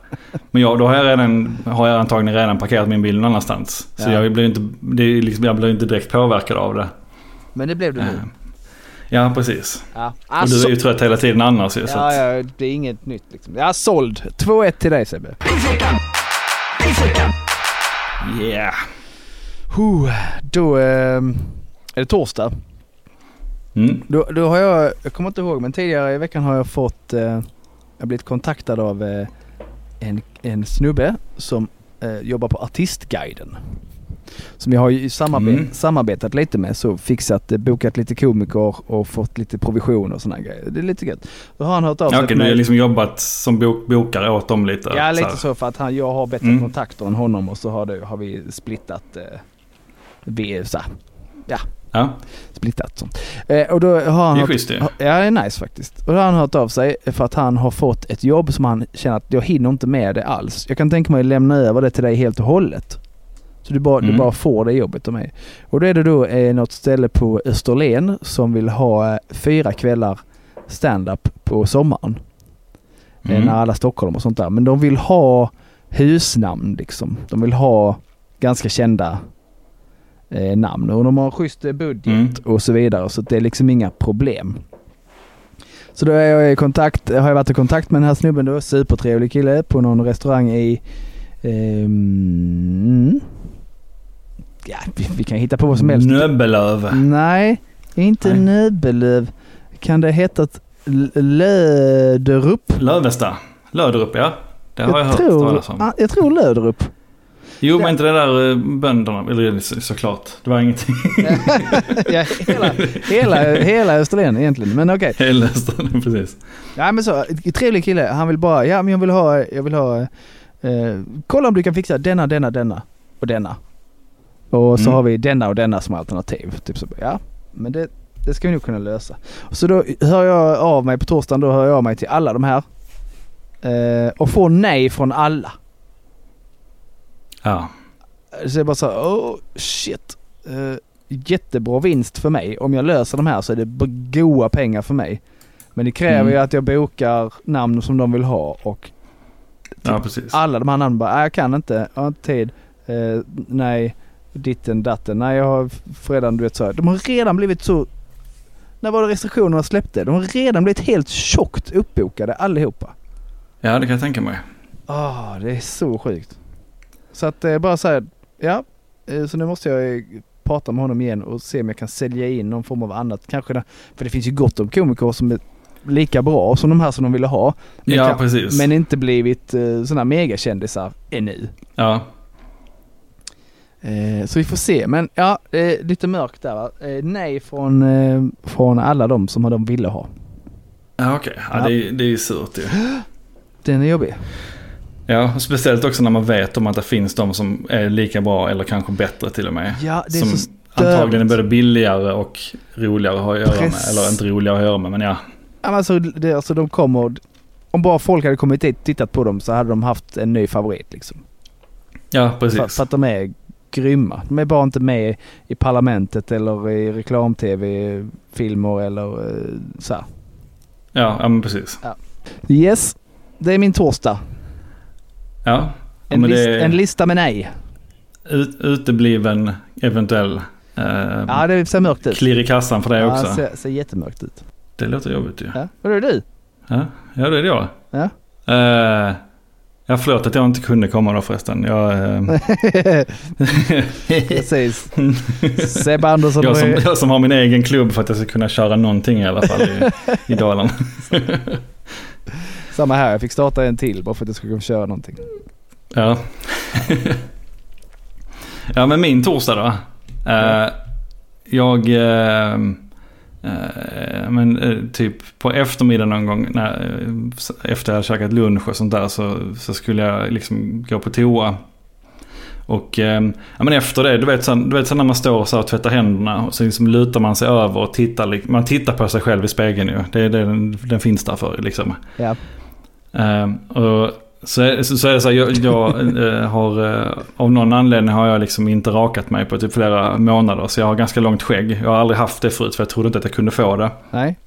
Men då har jag antagligen redan parkerat min bil någon annanstans. Ja. Så jag blir inte direkt påverkad av det. Men det blev du nu. Ja, precis. Ja. Alltså, och du är ju trött hela tiden annars. Så att... ja, det är inget nytt. Liksom. Jag har såld. 2-1 till dig, Sebbe. Yeah. Då är det torsdag. Mm. Då har jag kommer inte ihåg, men tidigare i veckan har jag fått jag blivit kontaktad av en snubbe som jobbar på Artistguiden, som jag har ju samarbetat lite med, så fixat, bokat lite komiker och fått lite provision och såna grejer. Det är lite gött. Då har han hört av sig. Okej, du har liksom jobbat som bokare åt dem lite. Ja, lite så för att jag har bättre kontakter än honom, och så har vi splittat splittat sånt. Och då har han är nice faktiskt. Och då har han hört av sig för att han har fått ett jobb som han känner att jag hinner inte med det alls. Jag kan tänka mig att lämna över det till dig helt och hållet. Så du bara får det jobbet av mig. Och då är det då något ställe på Österlen som vill ha 4 kvällar stand-up på sommaren. När alla Stockholm och sånt där. Men de vill ha husnamn liksom. De vill ha ganska kända namn, och de har schysst budget och så vidare, så det är liksom inga problem. Så då är jag har jag varit i kontakt med den här snubben då, supertrevlig kille på någon restaurang i vi kan hitta på vad som helst. Nöbbelöv. Nej, inte Nöbbelöv. Kan det heta Löderup? Löderup, ja. Det har jag hört talas om. Jag tror Löderup. Jo, men inte det där bönderna, eller såklart. Det var ingenting. Ja, hela Österlen egentligen, men okej. Okay. Hela Österlen, precis. Ja, men så, trevlig kille. Han vill bara, jag vill ha kolla om du kan fixa denna och denna. Och så har vi denna och denna som alternativ. Typ så, ja, men det ska vi nog kunna lösa. Så då hör jag av mig på torsdagen, då hör jag av mig till alla de här. Och får nej från alla. Ja. Så jag bara så här, shit. Jättebra vinst för mig. Om jag löser de här så är det goda pengar för mig. Men det kräver ju att jag bokar namn som de vill ha. Och alla de här namnen bara, jag kan inte, jag har inte tid. Nej, ditten, datten. Nej, jag har redan, du vet så här. De har redan blivit så... När var det restriktionerna släppte? De har redan blivit helt tjockt uppbokade allihopa. Ja, det kan jag tänka mig. Det är så sjukt. Så att bara så här, så nu måste jag prata med honom igen och se om jag kan sälja in någon form av annat. Kanske, för det finns ju gott om komiker som är lika bra som de här som de ville ha. Men, precis. Men inte blivit sådana megakändisar ännu. Ja. Så vi får se. Men lite mörkt där, va? Nej från alla de som de ville ha. Ja, okej. Okay. Ja. Det är ju surt ju. Den är jobbig. Ja, och speciellt också när man vet om att det finns de som är lika bra eller kanske bättre till och med. Ja, det är som så antagligen är både billigare och roligare att ha att göra med. Eller inte roligare att göra med, men ja. Alltså, de kommer, om bara folk hade kommit hit och tittat på dem så hade de haft en ny favorit liksom. Ja, precis. För att de är grymma. De är bara inte med i parlamentet eller i reklam-tv-filmer eller så här. Ja, men precis. Ja. Yes, det är min torsdag. Ja, en lista med nej. Utebliven eventuell det ser mörkt ut. Klirr i kassan för det också. Det ser jättemörkt ut. Det låter jobbigt ju. Ja, vad är det du? Ja, det är det jag. Ja. Jag förlåt att jag inte kunde komma då förresten. Precis. Seb Andersson. Jag som har min egen klubb för att jag ska kunna köra någonting i alla fall i Dalarna. Samma här, jag fick starta en till bara för att jag skulle kunna köra någonting. Ja. Ja, men min torsdag då. Typ på eftermiddagen någon gång efter jag hade käkat lunch och sånt där så skulle jag liksom gå på toa. Och men efter det, du vet sen när man står så och tvättar händerna och så liksom lutar man sig över och man tittar på sig själv i spegeln ju. Det är den finns där för liksom. Ja. Och så är det så här, jag har av någon anledning har jag liksom inte rakat mig på typ flera månader, så jag har ganska långt skägg. Jag har aldrig haft det förut för jag trodde inte att jag kunde få det. Nej.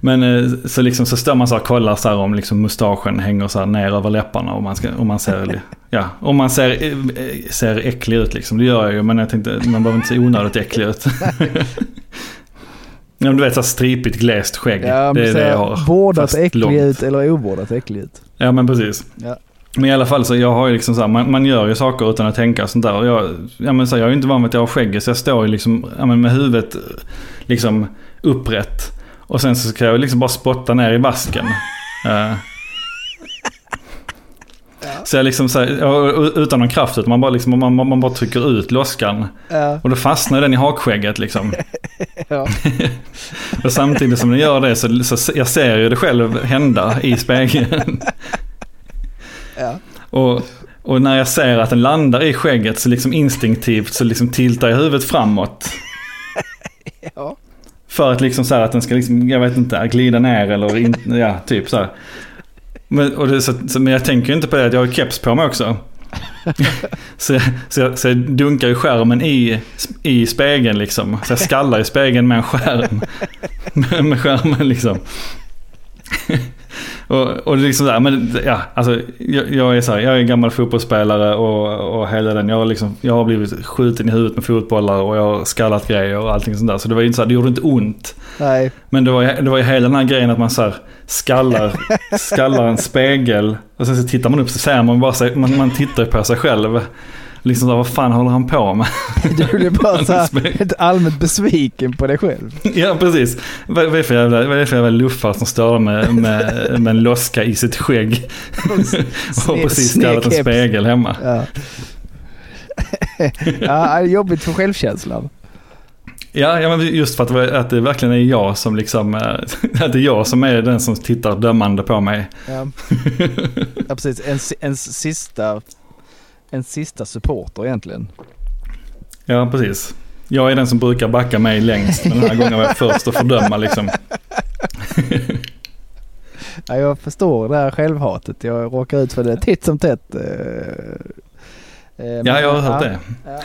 Men så liksom så står man så här och kollar så här om liksom mustaschen hänger så här ner över läpparna om man ser äcklig ut liksom. Det gör jag ju, men jag tänkte man behöver inte se onödigt äcklig ut. Ja, du vet så här stripigt gläst skägg. Ja, det är det jag har. Bordat äcklig ut eller obordat äcklig ut. Ja, men precis. Ja. Men i alla fall så jag har ju liksom så här, man gör ju saker utan att tänka sånt där. Och jag är ju inte van vid att jag har skägg, så jag står ju liksom med huvudet liksom upprätt. Och sen så ska jag liksom bara spotta ner i vasken. Så jag liksom så här, utan någon kraft, utan man bara trycker ut loskan. Ja. Och då fastnar den i hakskägget liksom. Ja. Och samtidigt som den gör det så jag ser ju det själv hända i spegeln. Ja. Och när jag ser att den landar i skägget så liksom instinktivt så liksom tiltar jag huvudet framåt. Ja. För att liksom så här att den ska liksom, jag vet inte, glida ner eller typ så här. Men jag tänker ju inte på det att jag har keps på mig också. så jag dunkar ju skärmen i spegeln liksom. Så jag skallar i spegeln med en skärm. med skärmen liksom. och liksom så här, men ja, alltså jag är så här, jag är en gammal fotbollsspelare och hela den, jag har blivit skjuten i huvudet med fotbollar och jag har skallat grejer och allting sånt där, så det var ju inte så här, det gjorde inte ont. Nej. Men det var ju hela den här grejen att man så här skallar en spegel och sen så tittar man upp så ser man bara sig, man tittar på sig själv. Liksom så här, vad fan håller han på med? Du blir bara så här, ett allmänt besviken på dig själv. Ja, precis. Vad är det för jävla luffar som stör med en loska i sitt skägg? Och precis skallat en spegel hemma. Ja. Ja, det är jobbigt för självkänslan. Ja, men just för att det verkligen är jag som liksom, att det är jag som är den som tittar dömande på mig. Ja, ja precis. En sista supporter egentligen. Ja, precis. Jag är den som brukar backa mig längst, men den här gången var jag först att fördöma liksom. Ja, jag förstår det här självhatet. Jag råkar ut för det titt som tätt. Ja, jag har hört det. Ja.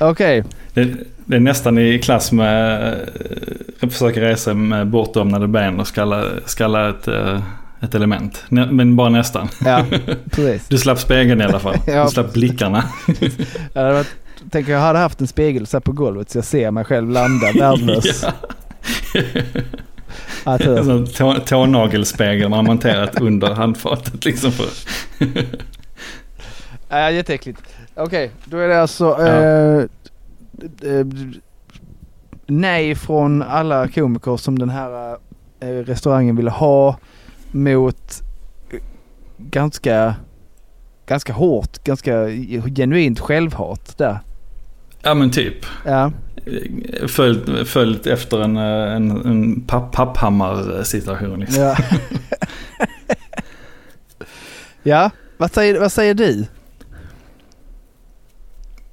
Okej. Okay. Det är nästan i klass med att försöka resa med bortdömnade ben och skalla ett element, men bara nästan. Ja, precis. Du slapp spegeln i alla fall. Ja. Du slapp blickarna. Jag tänker, jag hade haft en spegel så här på golvet så jag ser mig själv landa värdelös. Ja. Tånagelspegel man har monterat under handfatet liksom för. Ja, jätteäckligt. Okej, då är det alltså nej från alla komiker som den här restaurangen ville ha mot ganska hårt, ganska genuint självhat där. Ja, men typ. Ja. Följt efter en papphammar-situation liksom. Ja. Ja, vad säger du?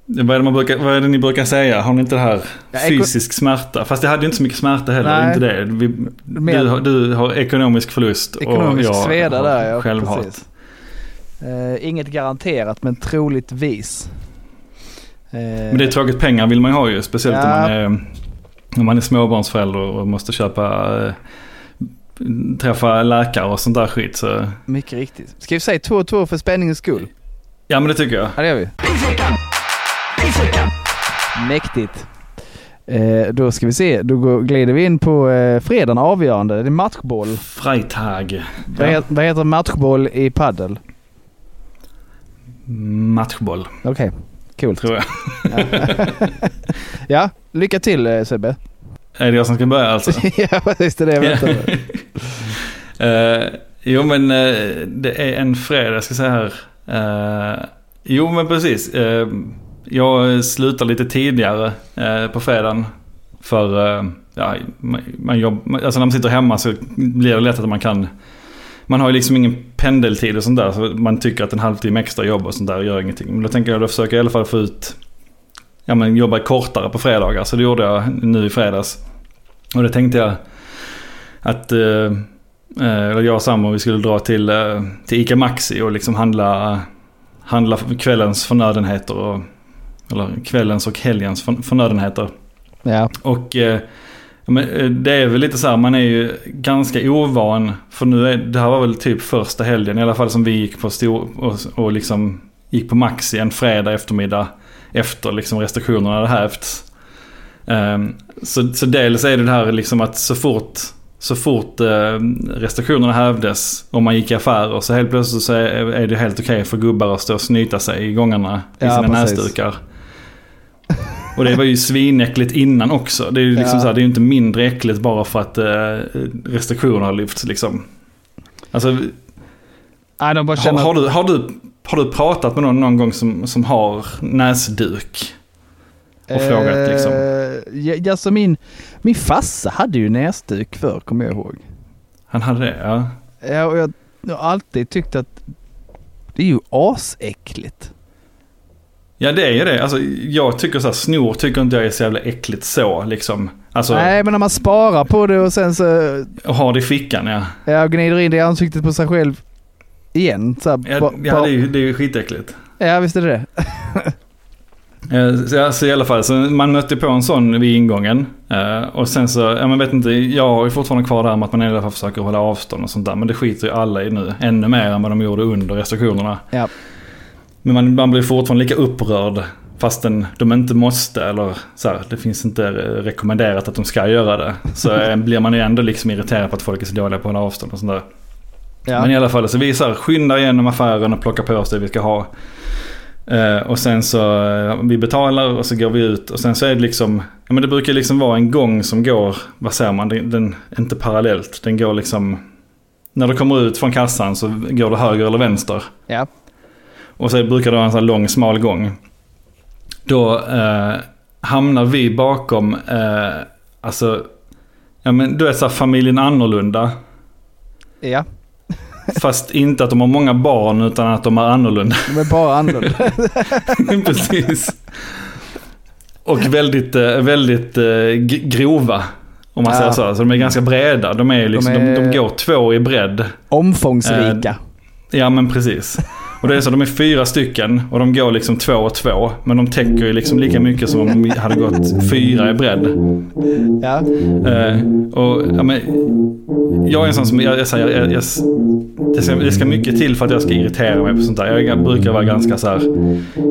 Vad är det ni brukar säga? Har ni inte det här fysisk smärta? Fast jag hade ju inte så mycket smärta heller. Nej. Inte det. Du har ekonomisk förlust. Ekonomisk och jag har där, ja, självhat. Inget garanterat, men troligtvis. Men det är tråkigt, pengar vill man ju ha ju. Speciellt när man är småbarnsförälder och måste träffa läkare och sånt där skit. Så. Mycket riktigt. Ska vi säga 2-2 för spänningens skull? Ja, men det tycker jag. Ja, det gör vi. Mäktigt. Då ska vi se, då glider vi in på fredagen avgörande. Det är matchboll. Freitag. Vad heter matchboll i paddel? Matchboll. Okej, coolt. Tror jag. Ja, lycka till Sebbe. Är det jag som ska börja alltså? Ja, precis, det är det jag jo, men det är en fredag, jag ska säga här. Jo, men precis. Jag slutar lite tidigare på fredagen för ja, man jobbar, alltså när man sitter hemma så blir det lätt att man har ju liksom ingen pendeltid och sånt där, så man tycker att en halvtimme extra jobb och sånt där gör ingenting. Men då tänker jag försöka i alla fall få ut, ja, men jobba kortare på fredagar, så det gjorde jag nu i fredags. Och då tänkte jag att jag och Sam och vi skulle dra till ICA Maxi och liksom handla kvällens förnödenheter och eller kvällens och helgens förnödenheter. Ja. Och men det är väl lite så här, man är ju ganska ovan, för nu är, det här var väl typ första helgen i alla fall som vi gick på och liksom gick på Maxi en fredag eftermiddag efter liksom restriktionerna hade hävts. Så dels är det här liksom att så fort restriktionerna hävdes och man gick i affärer, så helt plötsligt så är det helt okej för gubbar att stå och snyta sig i gångarna i sina näsdukar. Och det var ju svinäckligt innan också. Det är ju liksom så här, det är ju inte mindre äckligt bara för att restriktioner har lyfts liksom. Alltså, har du pratat med någon gång som har näsduk? Och frågat liksom. Alltså min farsa hade ju näsduk förr, kommer jag ihåg. Han hade det, ja. Ja, och jag har alltid tyckt att det är ju asäckligt. Ja, det är ju det. Alltså, jag tycker så här, snor tycker inte jag är så jävla äckligt så liksom. Alltså, nej, men när man sparar på det och sen så... Och har det i fickan, ja. Ja, gnider in det i ansiktet på sig själv igen. Så här, ja, det är ju skitäckligt. Ja, visst är det det. Så i alla fall, så man mötte på en sån vid ingången och sen så, jag vet inte, jag har ju fortfarande kvar det här med att man i alla fall försöker hålla avstånd och sånt där, men det skiter ju alla i nu, ännu mer än vad de gjorde under restriktionerna. Ja. Men man blir fortfarande lika upprörd fastän de inte måste, eller så här, det finns inte rekommenderat att de ska göra det, så blir man ju ändå liksom irriterad på att folk är så dåliga på att hålla avstånd och sånt där. Ja. Men i alla fall, så vi så här, skyndar igenom affären och plockar på oss det vi ska ha. Och sen så vi betalar och så går vi ut, och sen så är det liksom, ja, men det brukar liksom vara en gång som går, vad säger man, den inte parallellt, den går liksom, när du kommer ut från kassan så går det höger eller vänster. Ja. Och så brukar det vara en sån här lång smal gång. Då hamnar vi bakom alltså, ja, men du är så här familjen annorlunda. Ja. Fast inte att de har många barn, utan att de är annorlunda. De är bara annorlunda. Precis. Och väldigt, väldigt grova, om man säger så. Så de är ganska breda. De är liksom, de går 2 i bredd. Omfångsrika. Ja, men precis. Och det är så, de är 4 stycken och de går liksom 2 och 2. Men de täcker ju liksom lika mycket som om de hade gått 4 i bredd. Ja. Och ja, men jag är en sån som det ska mycket till för att jag ska irritera mig på sånt där. Jag brukar vara ganska så här,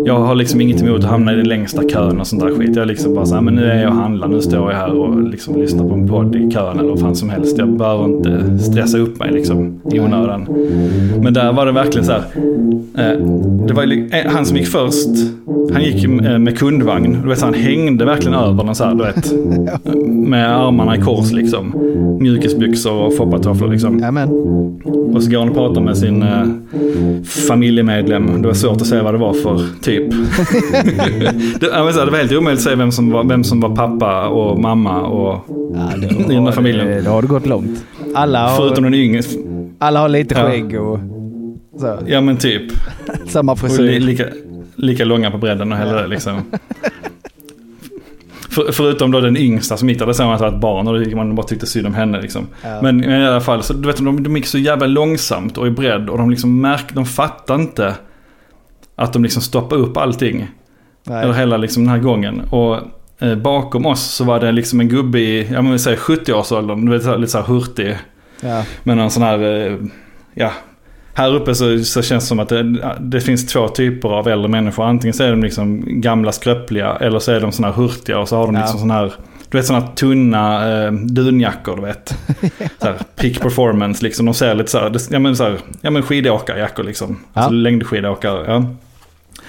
jag har liksom inget emot att hamna i den längsta kön och sånt där skit. Jag är liksom bara så här, men nu är jag och handlar, nu står jag här och liksom lyssnar på en podd i kön eller vad fan som helst. Jag behöver inte stressa upp mig liksom i onödan. Men där var det verkligen så här, det var ju han som gick först. Han gick med kundvagn. Du vet, han hängde verkligen över den så här, du vet, med armarna i kors liksom, mjukisbyxor och foppatofflor liksom. Amen. Och så går han och pratar med sin familjemedlem. Det var svårt att säga vad det var för typ. Det var helt omöjligt att säga vem som var pappa och mamma och i den familjen. Då har det gått långt. Alla har lite skägg och så. Ja, men typ. Samma frisyr. Lika långa på bredden och hela det liksom. Förutom då den yngsta som hittade samma som ett barn, och man bara tyckte synd om henne liksom. Ja. Men i alla fall, så du vet, de gick så jävla långsamt och i bredd, och de liksom de fattar inte att de liksom stoppar upp allting. Nej. Eller hela liksom den här gången. Och bakom oss så var det liksom en gubbe i, jag vill säga 70-årsåldern, du vet, lite så här hurtig. Ja. Men en sån här, ja, här uppe så känns det som att det finns två typer av äldre människor. Antingen så är de liksom gamla skröpliga, eller så är de såna här hurtiga, och så har de liksom sån här, du vet, såna tunna dunjackor, du vet. Så här, peak performance liksom, de ser lite så här, ja men skidåkarjackor liksom. Ja. Alltså längdskidåkare, ja.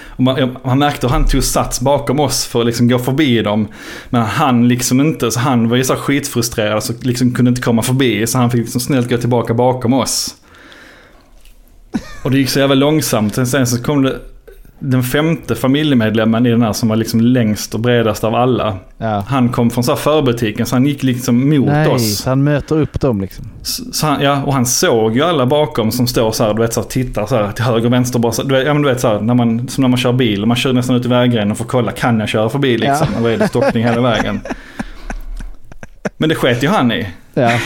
Och man märkte att han tog sats bakom oss för att liksom gå förbi dem. Men han liksom inte, så han var ju så här skitfrustrerad, så liksom kunde inte komma förbi, så han fick liksom snällt gå tillbaka bakom oss. Och det gick så jävla långsamt. Sen så kom det den femte familjemedlemmen i den här, som var liksom längst och bredast av alla. Ja. Han kom från så här förbutiken, så han gick liksom mot oss. Så han möter upp dem liksom. Så han, ja, och han såg ju alla bakom som står så här, du vet, så här, tittar så här till höger och vänster, bara så, du vet så här, när man kör bil, man kör nästan ut i vägrenen och får kolla, kan jag köra förbi liksom? Eller är det stockning hela vägen? Men det sket ju han i. Ja.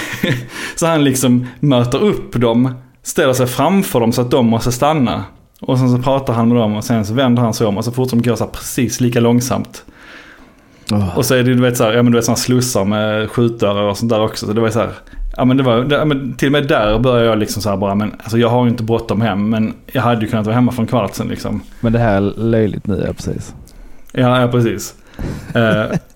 Så han liksom möter upp dem, ställer sig framför dem så att de måste stanna. Och sen så pratar han med dem, och sen så vänder han sig om, och så fort de går så här precis lika långsamt. Oh. Och så är det, du vet, så här, ja men du vet, såna slussar med skjutdörrar och sånt där också. Så det var så här, ja men det var, ja, men till och med där började jag liksom så här bara, men alltså jag har ju inte bråttom hem, men jag hade ju kunnat vara hemma från kvart sen liksom. Men det här är löjligt nu, ja precis. Ja, precis.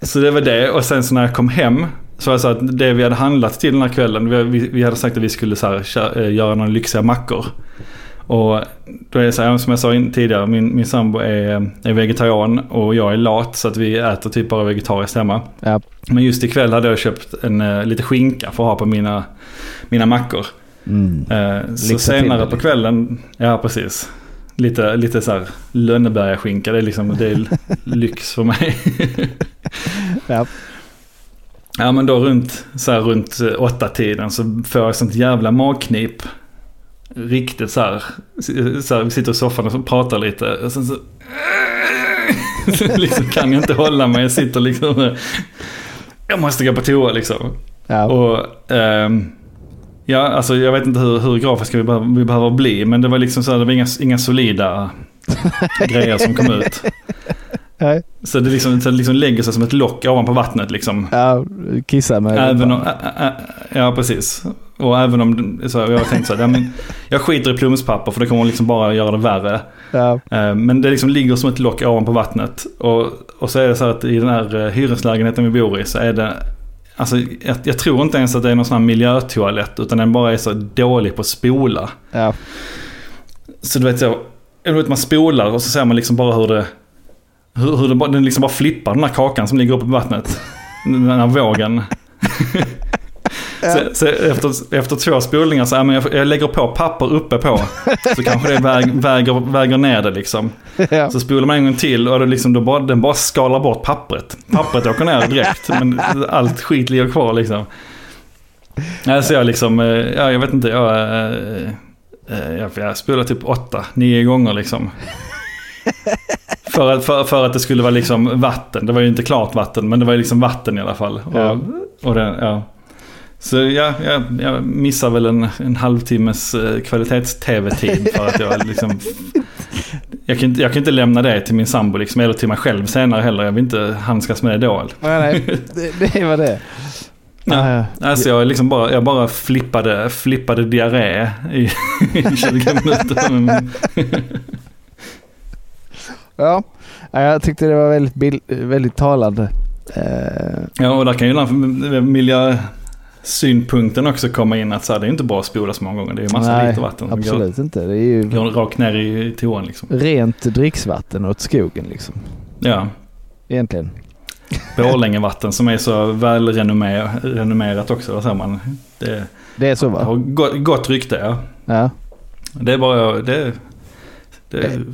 Så det var det, och sen så när jag kom hem, så jag sa att det vi hade handlat till den här kvällen, vi hade sagt att vi skulle så här, göra några lyxiga mackor. Och då är det så här, som jag sa tidigare, min sambo är vegetarian och jag är lat, så att vi äter typ bara vegetariskt hemma. Ja. Men just ikväll hade jag köpt lite skinka för att ha på mina mackor. Mm. Så senare på kvällen, ja precis, lite så här Lönneberga-skinka, det är liksom, det är lyx för mig. Ja. Ja, men då runt 8-tiden så får jag sånt jävla magknip. Riktigt så här, vi sitter i soffan och pratar lite, och sen så liksom kan jag inte hålla mig, jag sitter liksom, jag måste gå på toa liksom. Ja. Och ja, alltså jag vet inte hur grafiska vi behöver bli, men det var liksom så här, det var inga solida grejer som kom ut. Nej. Så det liksom lägger sig som ett lock ovanpå vattnet liksom. Ja, kissa med. Även om, ja, precis. Och även om så jag tänkte så här, jag skiter i plumspapper för det kommer liksom bara göra det värre. Ja. Men det liksom ligger som ett lock ovanpå vattnet, och så är det så att i den här hyreslägenheten vi bor i, så är det, alltså jag tror inte ens att det är någon sån här miljötoalett, utan den bara är så dålig på att spola. Ja. Så du vet, man spolar och så ser man liksom bara hur den liksom bara flippar, den här kakan som ligger uppe på vattnet. Den här vågen. Så efter två spolningar så jag lägger på papper uppe på, så kanske det väger ner det liksom. Ja. Så spolar man en gång till, och det liksom, den bara skalar bort pappret. Pappret åker ner direkt, men allt skit ligger kvar liksom. Så jag liksom, ja, jag vet inte, jag spolar typ 8-9 gånger liksom. För att det skulle vara liksom vatten. Det var ju inte klart vatten, men det var ju liksom vatten i alla fall. Ja. Och det, ja. Så jag missar väl en halvtimmes kvalitets-tv-tid för att jag liksom... Jag kan inte lämna det till min sambo liksom, eller till mig själv senare heller. Jag vill inte handskas med det då. Nej, det var det. Ja, alltså jag bara flippade diarré i 20 minuter. Ja, jag tyckte det var väldigt, väldigt talande. Ja, och där kan ju miljösynpunkten också komma in, att så här, det är inte bara att spola så många gånger, det är ju massa liter vatten som absolut går, inte. Det är ju går rakt ner i toan liksom. Rent dricksvatten åt skogen liksom. Ja. Egentligen. Borlänge vatten som är så väl renommerat också, så man. Det är så, va? Har gott rykte, ja. Ja. Det är bara det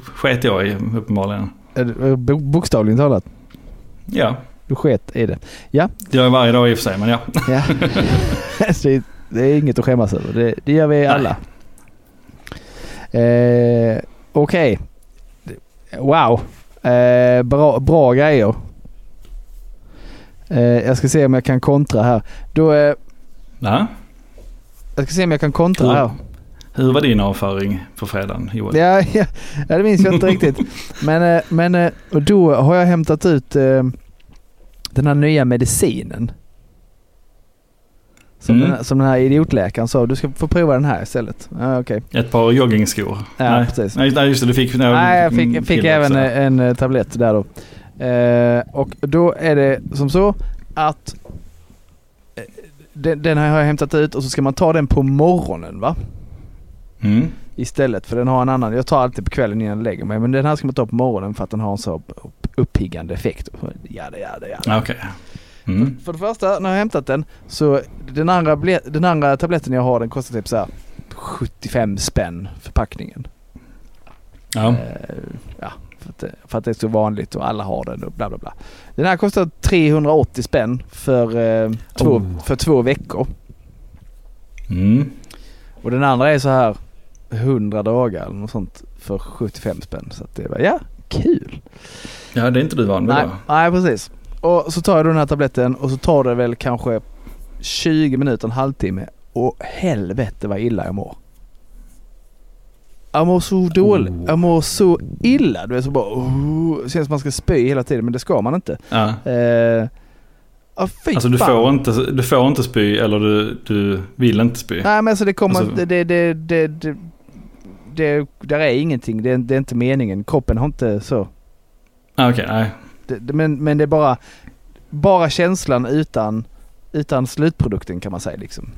sket jag i, uppenbarligen. Bokstavligen talat? Ja. Du sket i det? Ja. Det gör jag varje dag i och för sig, men ja. Ja. Det är inget att skämmas över. Det gör vi alla. Okej. Wow. Bra grejer. Jag ska se om jag kan kontra här. Hur var din avföring på fredagen, Joel? Ja, det minns jag inte riktigt. Men då har jag hämtat ut den här nya medicinen. Som den här idiotläkaren sa, du ska få prova den här istället. Ah, okay. Ett par joggingskor. Ja, nej. Precis. Nej, just det, du fick... Nej, jag fick även en tablett där då. Och då är det som så att den har jag hämtat ut och så ska man ta den på morgonen, va? Mm. Istället, för den har en annan. Jag tar alltid på kvällen innan jag lägger mig, men den här ska man ta på morgonen för att den har en så uppiggande effekt. Ja. Okej. Okay. Mm. För det första, när jag hämtat den, så den andra tabletten jag har, den kostar typ så här 75 spänn förpackningen. Ja. Ja, för att det är så vanligt och alla har den och bla bla bla. Den här kostar 380 spänn för 2 veckor. Mm. Och den andra är så här 100 dagar eller något sånt för 75 spänn. Så att det var kul. Ja, det är inte du van vid. Nej, precis. Och så tar jag den här tabletten och så tar det väl kanske 20 minuter, en halvtimme. Och helvete vad illa jag mår. Jag mår så dåligt. Jag mår så illa. Du är så bara... känns som att man ska spy hela tiden, men det ska man inte. Ja. Alltså du får inte spy, eller du vill inte spy. Nej, men alltså det kommer... Alltså... Det där är ingenting. Det är inte meningen. Kroppen har inte så... Okej, nej. Men det är bara känslan utan slutprodukten, kan man säga, liksom.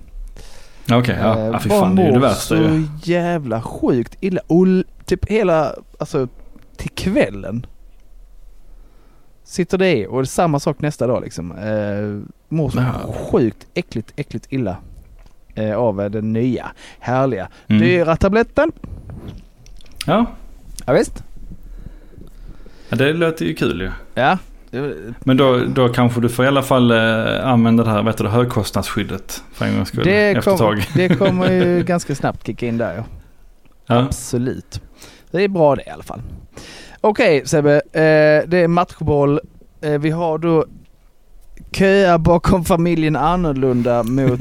Okej, ja, fy fan, det är ju det värsta. Så jävla sjukt illa. Och typ hela, alltså till kvällen sitter det i, och det är samma sak nästa dag, liksom. Mår så sjukt äckligt illa av den nya, härliga, dyra tabletten. Ja, visst. Ja, det låter ju kul ju. Ja. Men då kanske du får i alla fall använda det här, vet du, högkostnadsskyddet för en gångs skull. Det kommer ju ganska snabbt kicka in där. Ja. Absolut. Det är bra det i alla fall. Okej, Sebbe. Det är matchboll. Vi har då köa bakom familjen annorlunda mot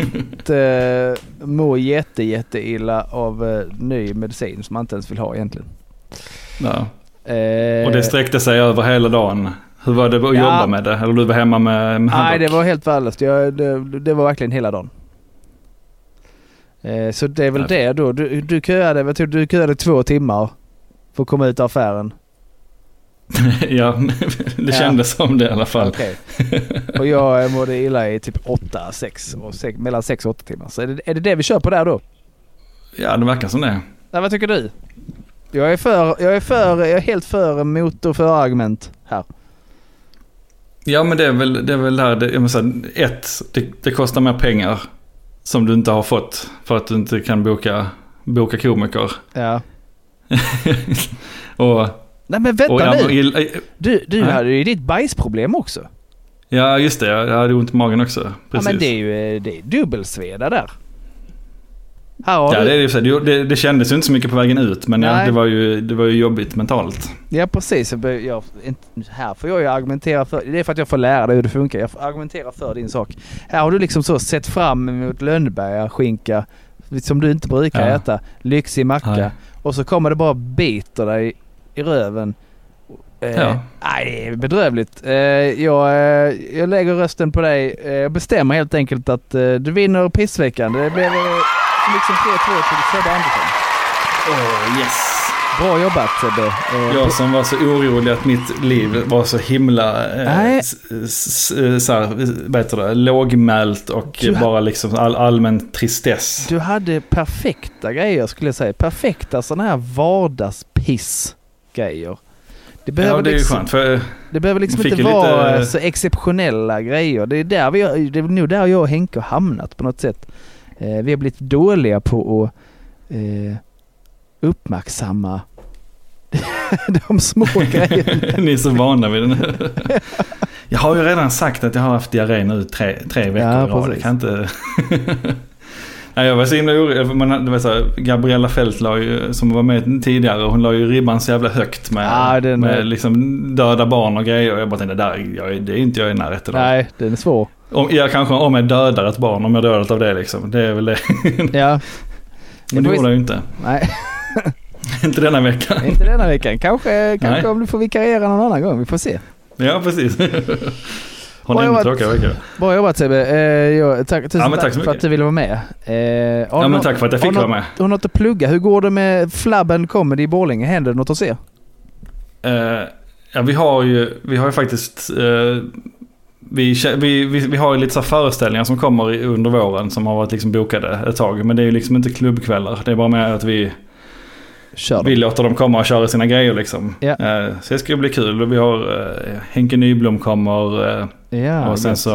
må jätteilla av ny medicin som man inte ens vill ha egentligen. Ja. Och det sträckte sig över hela dagen. Hur var det att jobba med det? Eller du var hemma med handboll? Nej, det var helt värdelöst. Det var verkligen hela dagen. Så det är väl det då. Du köade 2 timmar för att komma ut av affären. Ja, det kändes som det i alla fall. Okay. Och jag mådde illa i typ 8, 6, mellan 6 och 8 timmar. Så är det vi kör på där då? Ja, det verkar som det. Ja, vad tycker du? Jag är helt för motorförargument här. Ja, men det är väl här det, jag menar, det kostar mer pengar som du inte har fått för att du inte kan boka komiker. Ja. Och nej, men vänta nu. Du hade ju ditt bajsproblem också. Ja, just det. Jag hade ont i magen också. Precis. Ja, men det är dubbelsveda där. Ja, det kändes ju inte så mycket på vägen ut, men det var ju jobbigt mentalt. Ja, precis. Här får jag ju argumentera för, det är för att jag får lära dig hur det funkar. Jag får argumentera för din sak. Här har du liksom så sett fram emot Lönnberg skinka som du inte brukar äta, lyxig macka, och så kommer det bara biter dig i röven. Nej, bedrövligt. Jag lägger rösten på dig. Jag bestämmer helt enkelt att du vinner pissveckan. Det blev liksom 3-2 till Sebastian Andersson. Yes. Bra jobbat, Sebbe. Jag som var så orolig att mitt liv var så himla lågmält och bara liksom allmän tristess. Du hade perfekta grejer, skulle jag säga. Perfekta sådana här vardagspissgrejer. Det behöver liksom inte vara lite... så exceptionella grejer. Det är nog där jag och Henke har hamnat på något sätt. Vi har blivit dåliga på att uppmärksamma de små grejerna. Ni är så vana vid den. Jag har ju redan sagt att jag har haft diarré nu 3 veckor. Ja, det kan inte... Nej, jag var så himla orolig. Gabriella Fält som var med tidigare, hon la ju ribban så jävla högt med liksom döda barn och grejer. Och jag bara tänkte, det är inte jag i närheten. Nej, det är svår. Om jag dödar ett barn, om jag dödat av det liksom. Det är väl det. Ja. Men det går ju inte. Nej. Inte denna veckan. Kanske om du får vikariera någon annan gång. Vi får se. Ja, precis. Hon är uttråkad verkligen. Bra jobbat Sebbe. Tack för att du ville vara med. Tack för att jag fick vara med. Har något att plugga? Hur går det med Flabben Comedy i Borlänge? Händer det något att se? Vi har ju faktiskt... Vi har ju lite så föreställningar som kommer under våren som har varit liksom bokade ett tag. Men det är ju liksom inte klubbkvällar. Det är bara med att vi låter dem komma och köra sina grejer liksom. Yeah. Så det ska bli kul. Vi har Henke Nyblom kommer och sen så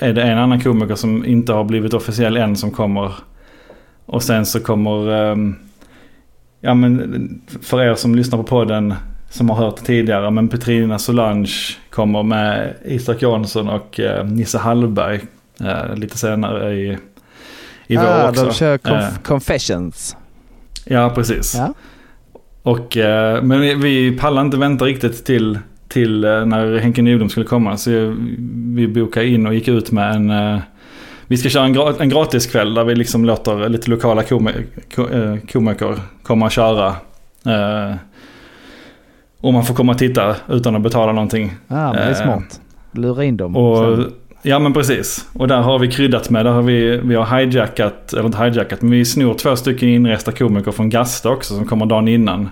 är det en annan komiker som inte har blivit officiell än som kommer. Och sen så kommer för er som lyssnar på podden som har hört tidigare, men Petrina Solange kommer med Isak Jansson och Nisse Hallberg lite senare i vår också. De kör Confessions. Ja, precis. Ja. Och, men vi pallar inte vänta riktigt till när Henke Nyblom skulle komma, så vi bokade in och gick ut med vi ska köra en gratis kväll där vi liksom låter lite lokala komiker komma och köra. Och man får komma och titta utan att betala någonting. Ja, men det är smart. Lura in dem. Ja, men precis. Och där har vi kryddat med. Där har vi har hijackat, eller inte hijackat, men vi snor 2 stycken inresta komiker från Gast också som kommer dagen innan.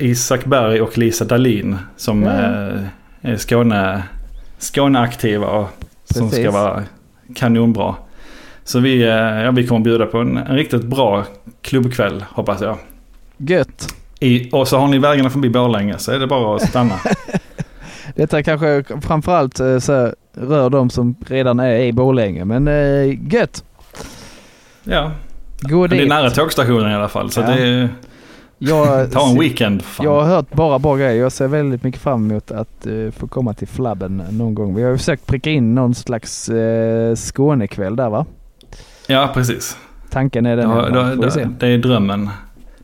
Isak Berg och Lisa Dahlin som är Skåneaktiva och som ska vara kanonbra. Så vi kommer bjuda på en riktigt bra klubbkväll, hoppas jag. Gött. Och så har ni vägarna förbi Borlänge, så är det bara att stanna. Detta kanske framförallt så rör de som redan är i Borlänge, men gött. Ja. Men det är nära tågstationen i alla fall, så det är ta en weekend. Fan. Jag har hört bara grejer. Jag ser väldigt mycket fram emot att få komma till Flabben någon gång. Vi har ju försökt pricka in någon slags Skånekväll där, va? Ja, precis. Tanken är den. Det är drömmen.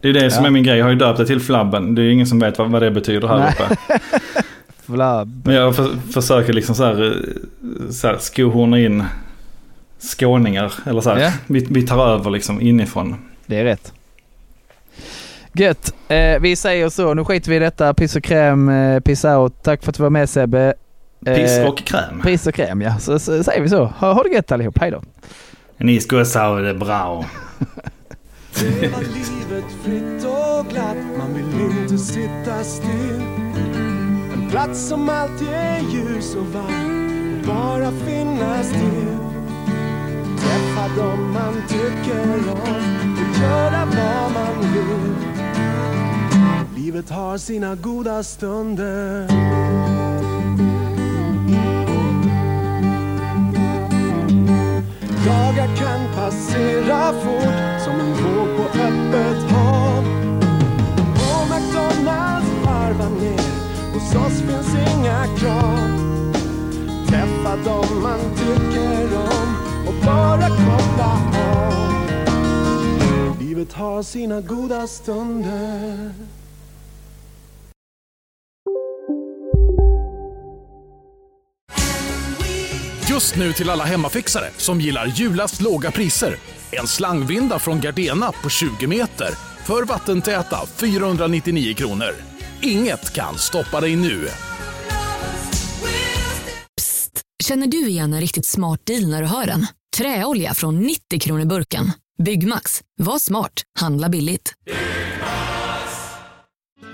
Det är det som är min grej. Jag har ju döpt det till Flabben. Det är ju ingen som vet vad det betyder här uppe. Flabb. Men jag försöker liksom så här skohorna in skåningar. Eller så här. Yeah. Vi tar över liksom inifrån. Det är rätt. Gött. Vi säger så. Nu skiter vi i detta. Piss och kräm. Piss out. Tack för att du var med, Sebbe. Piss och kräm. Piss och kräm, ja. Så säger vi så. Ha det gött allihop. Hej då. Ni ska säga det bra. Leva livet fritt och glatt, man vill inte sitta still. En plats som alltid är ljus och varm, bara finnas till. Träffa dem man tycker om och göra vad man vill. Livet har sina goda stunder. Dagar kan passera fort som en våg på öppet hav. På McDonald's varvar ner, hos oss finns inga krav. Träffa dem man tycker om och bara koppla av. Livet har sina goda stunder. Just nu till alla hemmafixare som gillar Julas låga priser. En slangvinda från Gardena på 20 meter för vattentäta 499 kronor. Inget kan stoppa dig nu. Psst, känner du igen en riktigt smart deal när du hör den? Träolja från 90 kronor burken. Byggmax, var smart, handla billigt.